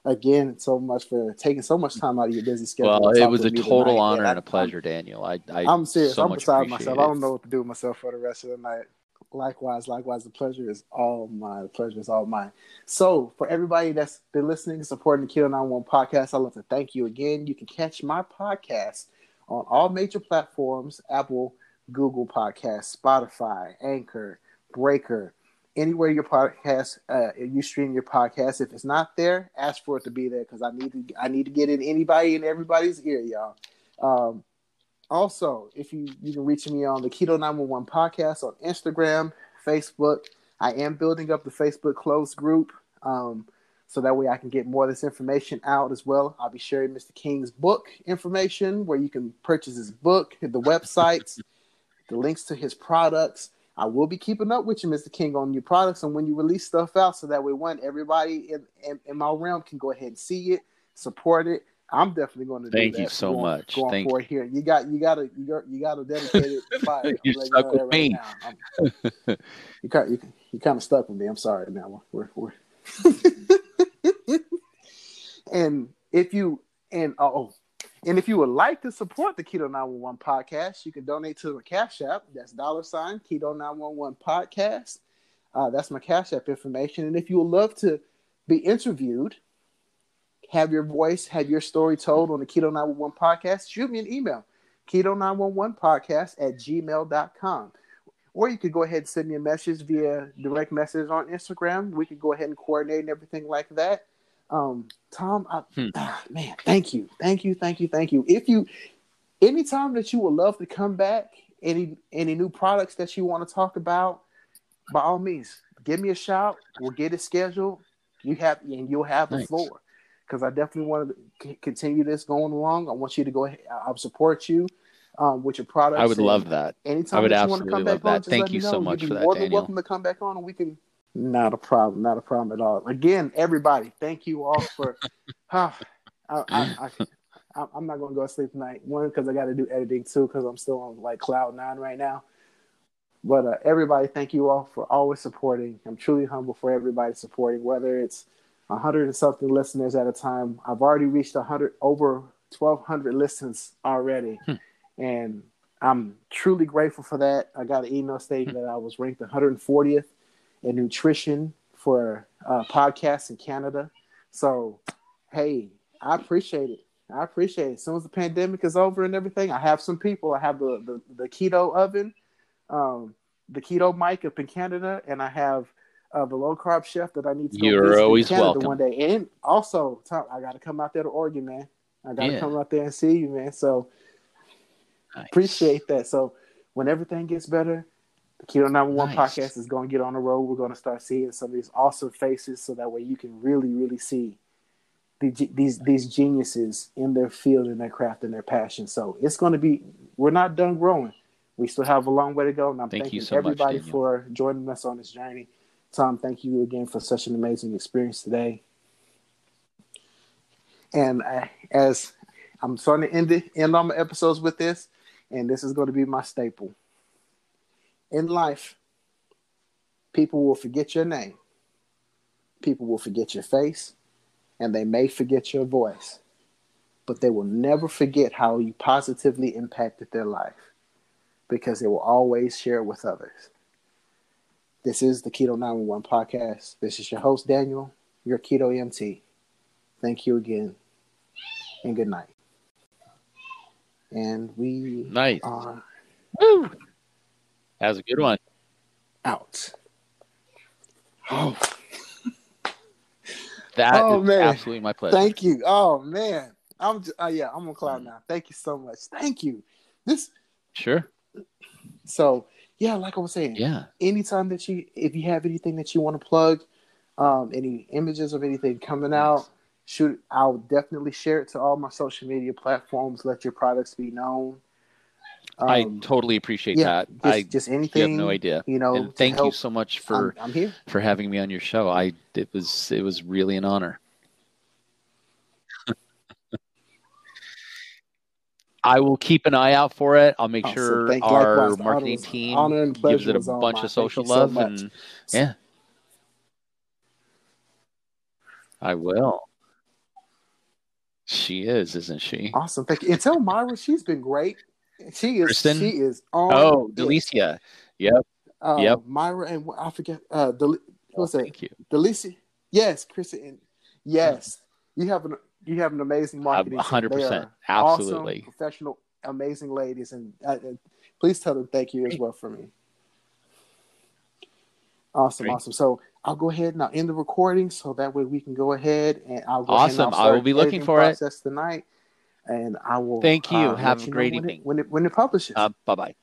again so much for taking so much time out of your busy schedule. Well, it was a total honor and a pleasure, Daniel. I'm serious. I'm beside myself. I don't know what to do with myself for the rest of the night. Likewise, the pleasure is all mine. The pleasure is all mine. So for everybody that's been listening and supporting the Keto 911 podcast, I'd love to thank you again. You can catch my podcast on all major platforms: Apple, Google Podcasts, Spotify, Anchor, Breaker, anywhere your podcast, you stream your podcast. If it's not there, ask for it to be there, because I need to get in anybody and everybody's ear, y'all. Also, if you can reach me on the Keto 911 podcast on Instagram, Facebook. I am building up the Facebook closed group, so that way I can get more of this information out as well. I'll be sharing Mr. King's book information, where you can purchase his book, the websites, the links to his products. I will be keeping up with you, Mr. King, on your products and when you release stuff out, so that way, one, everybody in my realm can go ahead and see it, support it. I'm definitely going to do that. Thank you so much. Going forward here, you got a dedicated fire. You're stuck with me. You kind of stuck with me. I'm sorry. Now we're. And if you would like to support the Keto 911 podcast, you can donate to the Cash App. That's $ Keto 911 podcast. That's my Cash App information. And if you would love to be interviewed, have your voice, have your story told on the Keto 911 podcast, shoot me an email, keto911podcast@gmail.com. Or you could go ahead and send me a message via direct message on Instagram. We could go ahead and coordinate and everything like that. Tom, man, thank you. Anytime that you would love to come back, any new products that you want to talk about, by all means, give me a shout. We'll get it scheduled. You'll have the floor, because I definitely want to continue this going along. I want you to go ahead. I'll support you with your products. I would love that. Anytime I would that you want to come back on, thank you so much for that, Daniel. You're more than welcome to come back on, and we can. Not a problem at all. Again, everybody, thank you all for. I'm not gonna go to sleep tonight. One, because I got to do editing. Two, because I'm still on like cloud nine right now. But everybody, thank you all for always supporting. I'm truly humble for everybody supporting. Whether it's 100 and something listeners at a time, I've already reached 100 over 1,200 listens already, and I'm truly grateful for that. I got an email stating that I was ranked 140th. And nutrition for podcasts in Canada. So, hey, I appreciate it. As soon as the pandemic is over and everything, I have some people. I have the keto oven, the keto mic up in Canada, and I have the low-carb chef that I need to go visit in Canada one day. And also, Tom, I got to come out there to Oregon, man. I got to come out there and see you, man. So, appreciate that. So, when everything gets better, the Keto 911 podcast is going to get on the road. We're going to start seeing some of these awesome faces, so that way you can really, really see these geniuses in their field, in their craft, and their passion. So it's going to be – we're not done growing. We still have a long way to go, and I'm thanking everybody for joining us on this journey. Tom, thank you again for such an amazing experience today. And as I'm starting to end all my episodes with this, and this is going to be my staple. In life, people will forget your name, people will forget your face, and they may forget your voice, but they will never forget how you positively impacted their life, because they will always share it with others. This is the Keto 911 podcast. This is your host, Daniel, your Keto EMT. Thank you again, and good night. And we are... Woo! That was a good one. Out. Oh, that is absolutely my pleasure. Thank you. Oh man, I'm on cloud now. Thank you so much. Thank you. Sure. So yeah, like I was saying, anytime that if you have anything that you want to plug, any images of anything coming out, shoot, I'll definitely share it to all my social media platforms. Let your products be known. I totally appreciate that. Just anything. You have no idea. And thank you so much for I'm here. For having me on your show. It was really an honor. I will keep an eye out for it. I'll make sure our marketing team gives it a bunch of social love. I will. She is, isn't she? Awesome. Thank you. And tell Myra she's been great. She is on. Oh, Delicia. Yep. Myra and I forget. What's that? Thank you. Delicia. Yes, Kristen. Yes. You have an amazing marketing. 100%. Absolutely. Awesome, professional, amazing ladies. And please tell them thank you as well for me. Awesome. Great. Awesome. So I'll go ahead and I'll end the recording so that way we can go ahead and I'll go ahead and I'll start I will be looking for process it tonight. And I will. Thank you. Have a great evening. When it publishes. Bye-bye.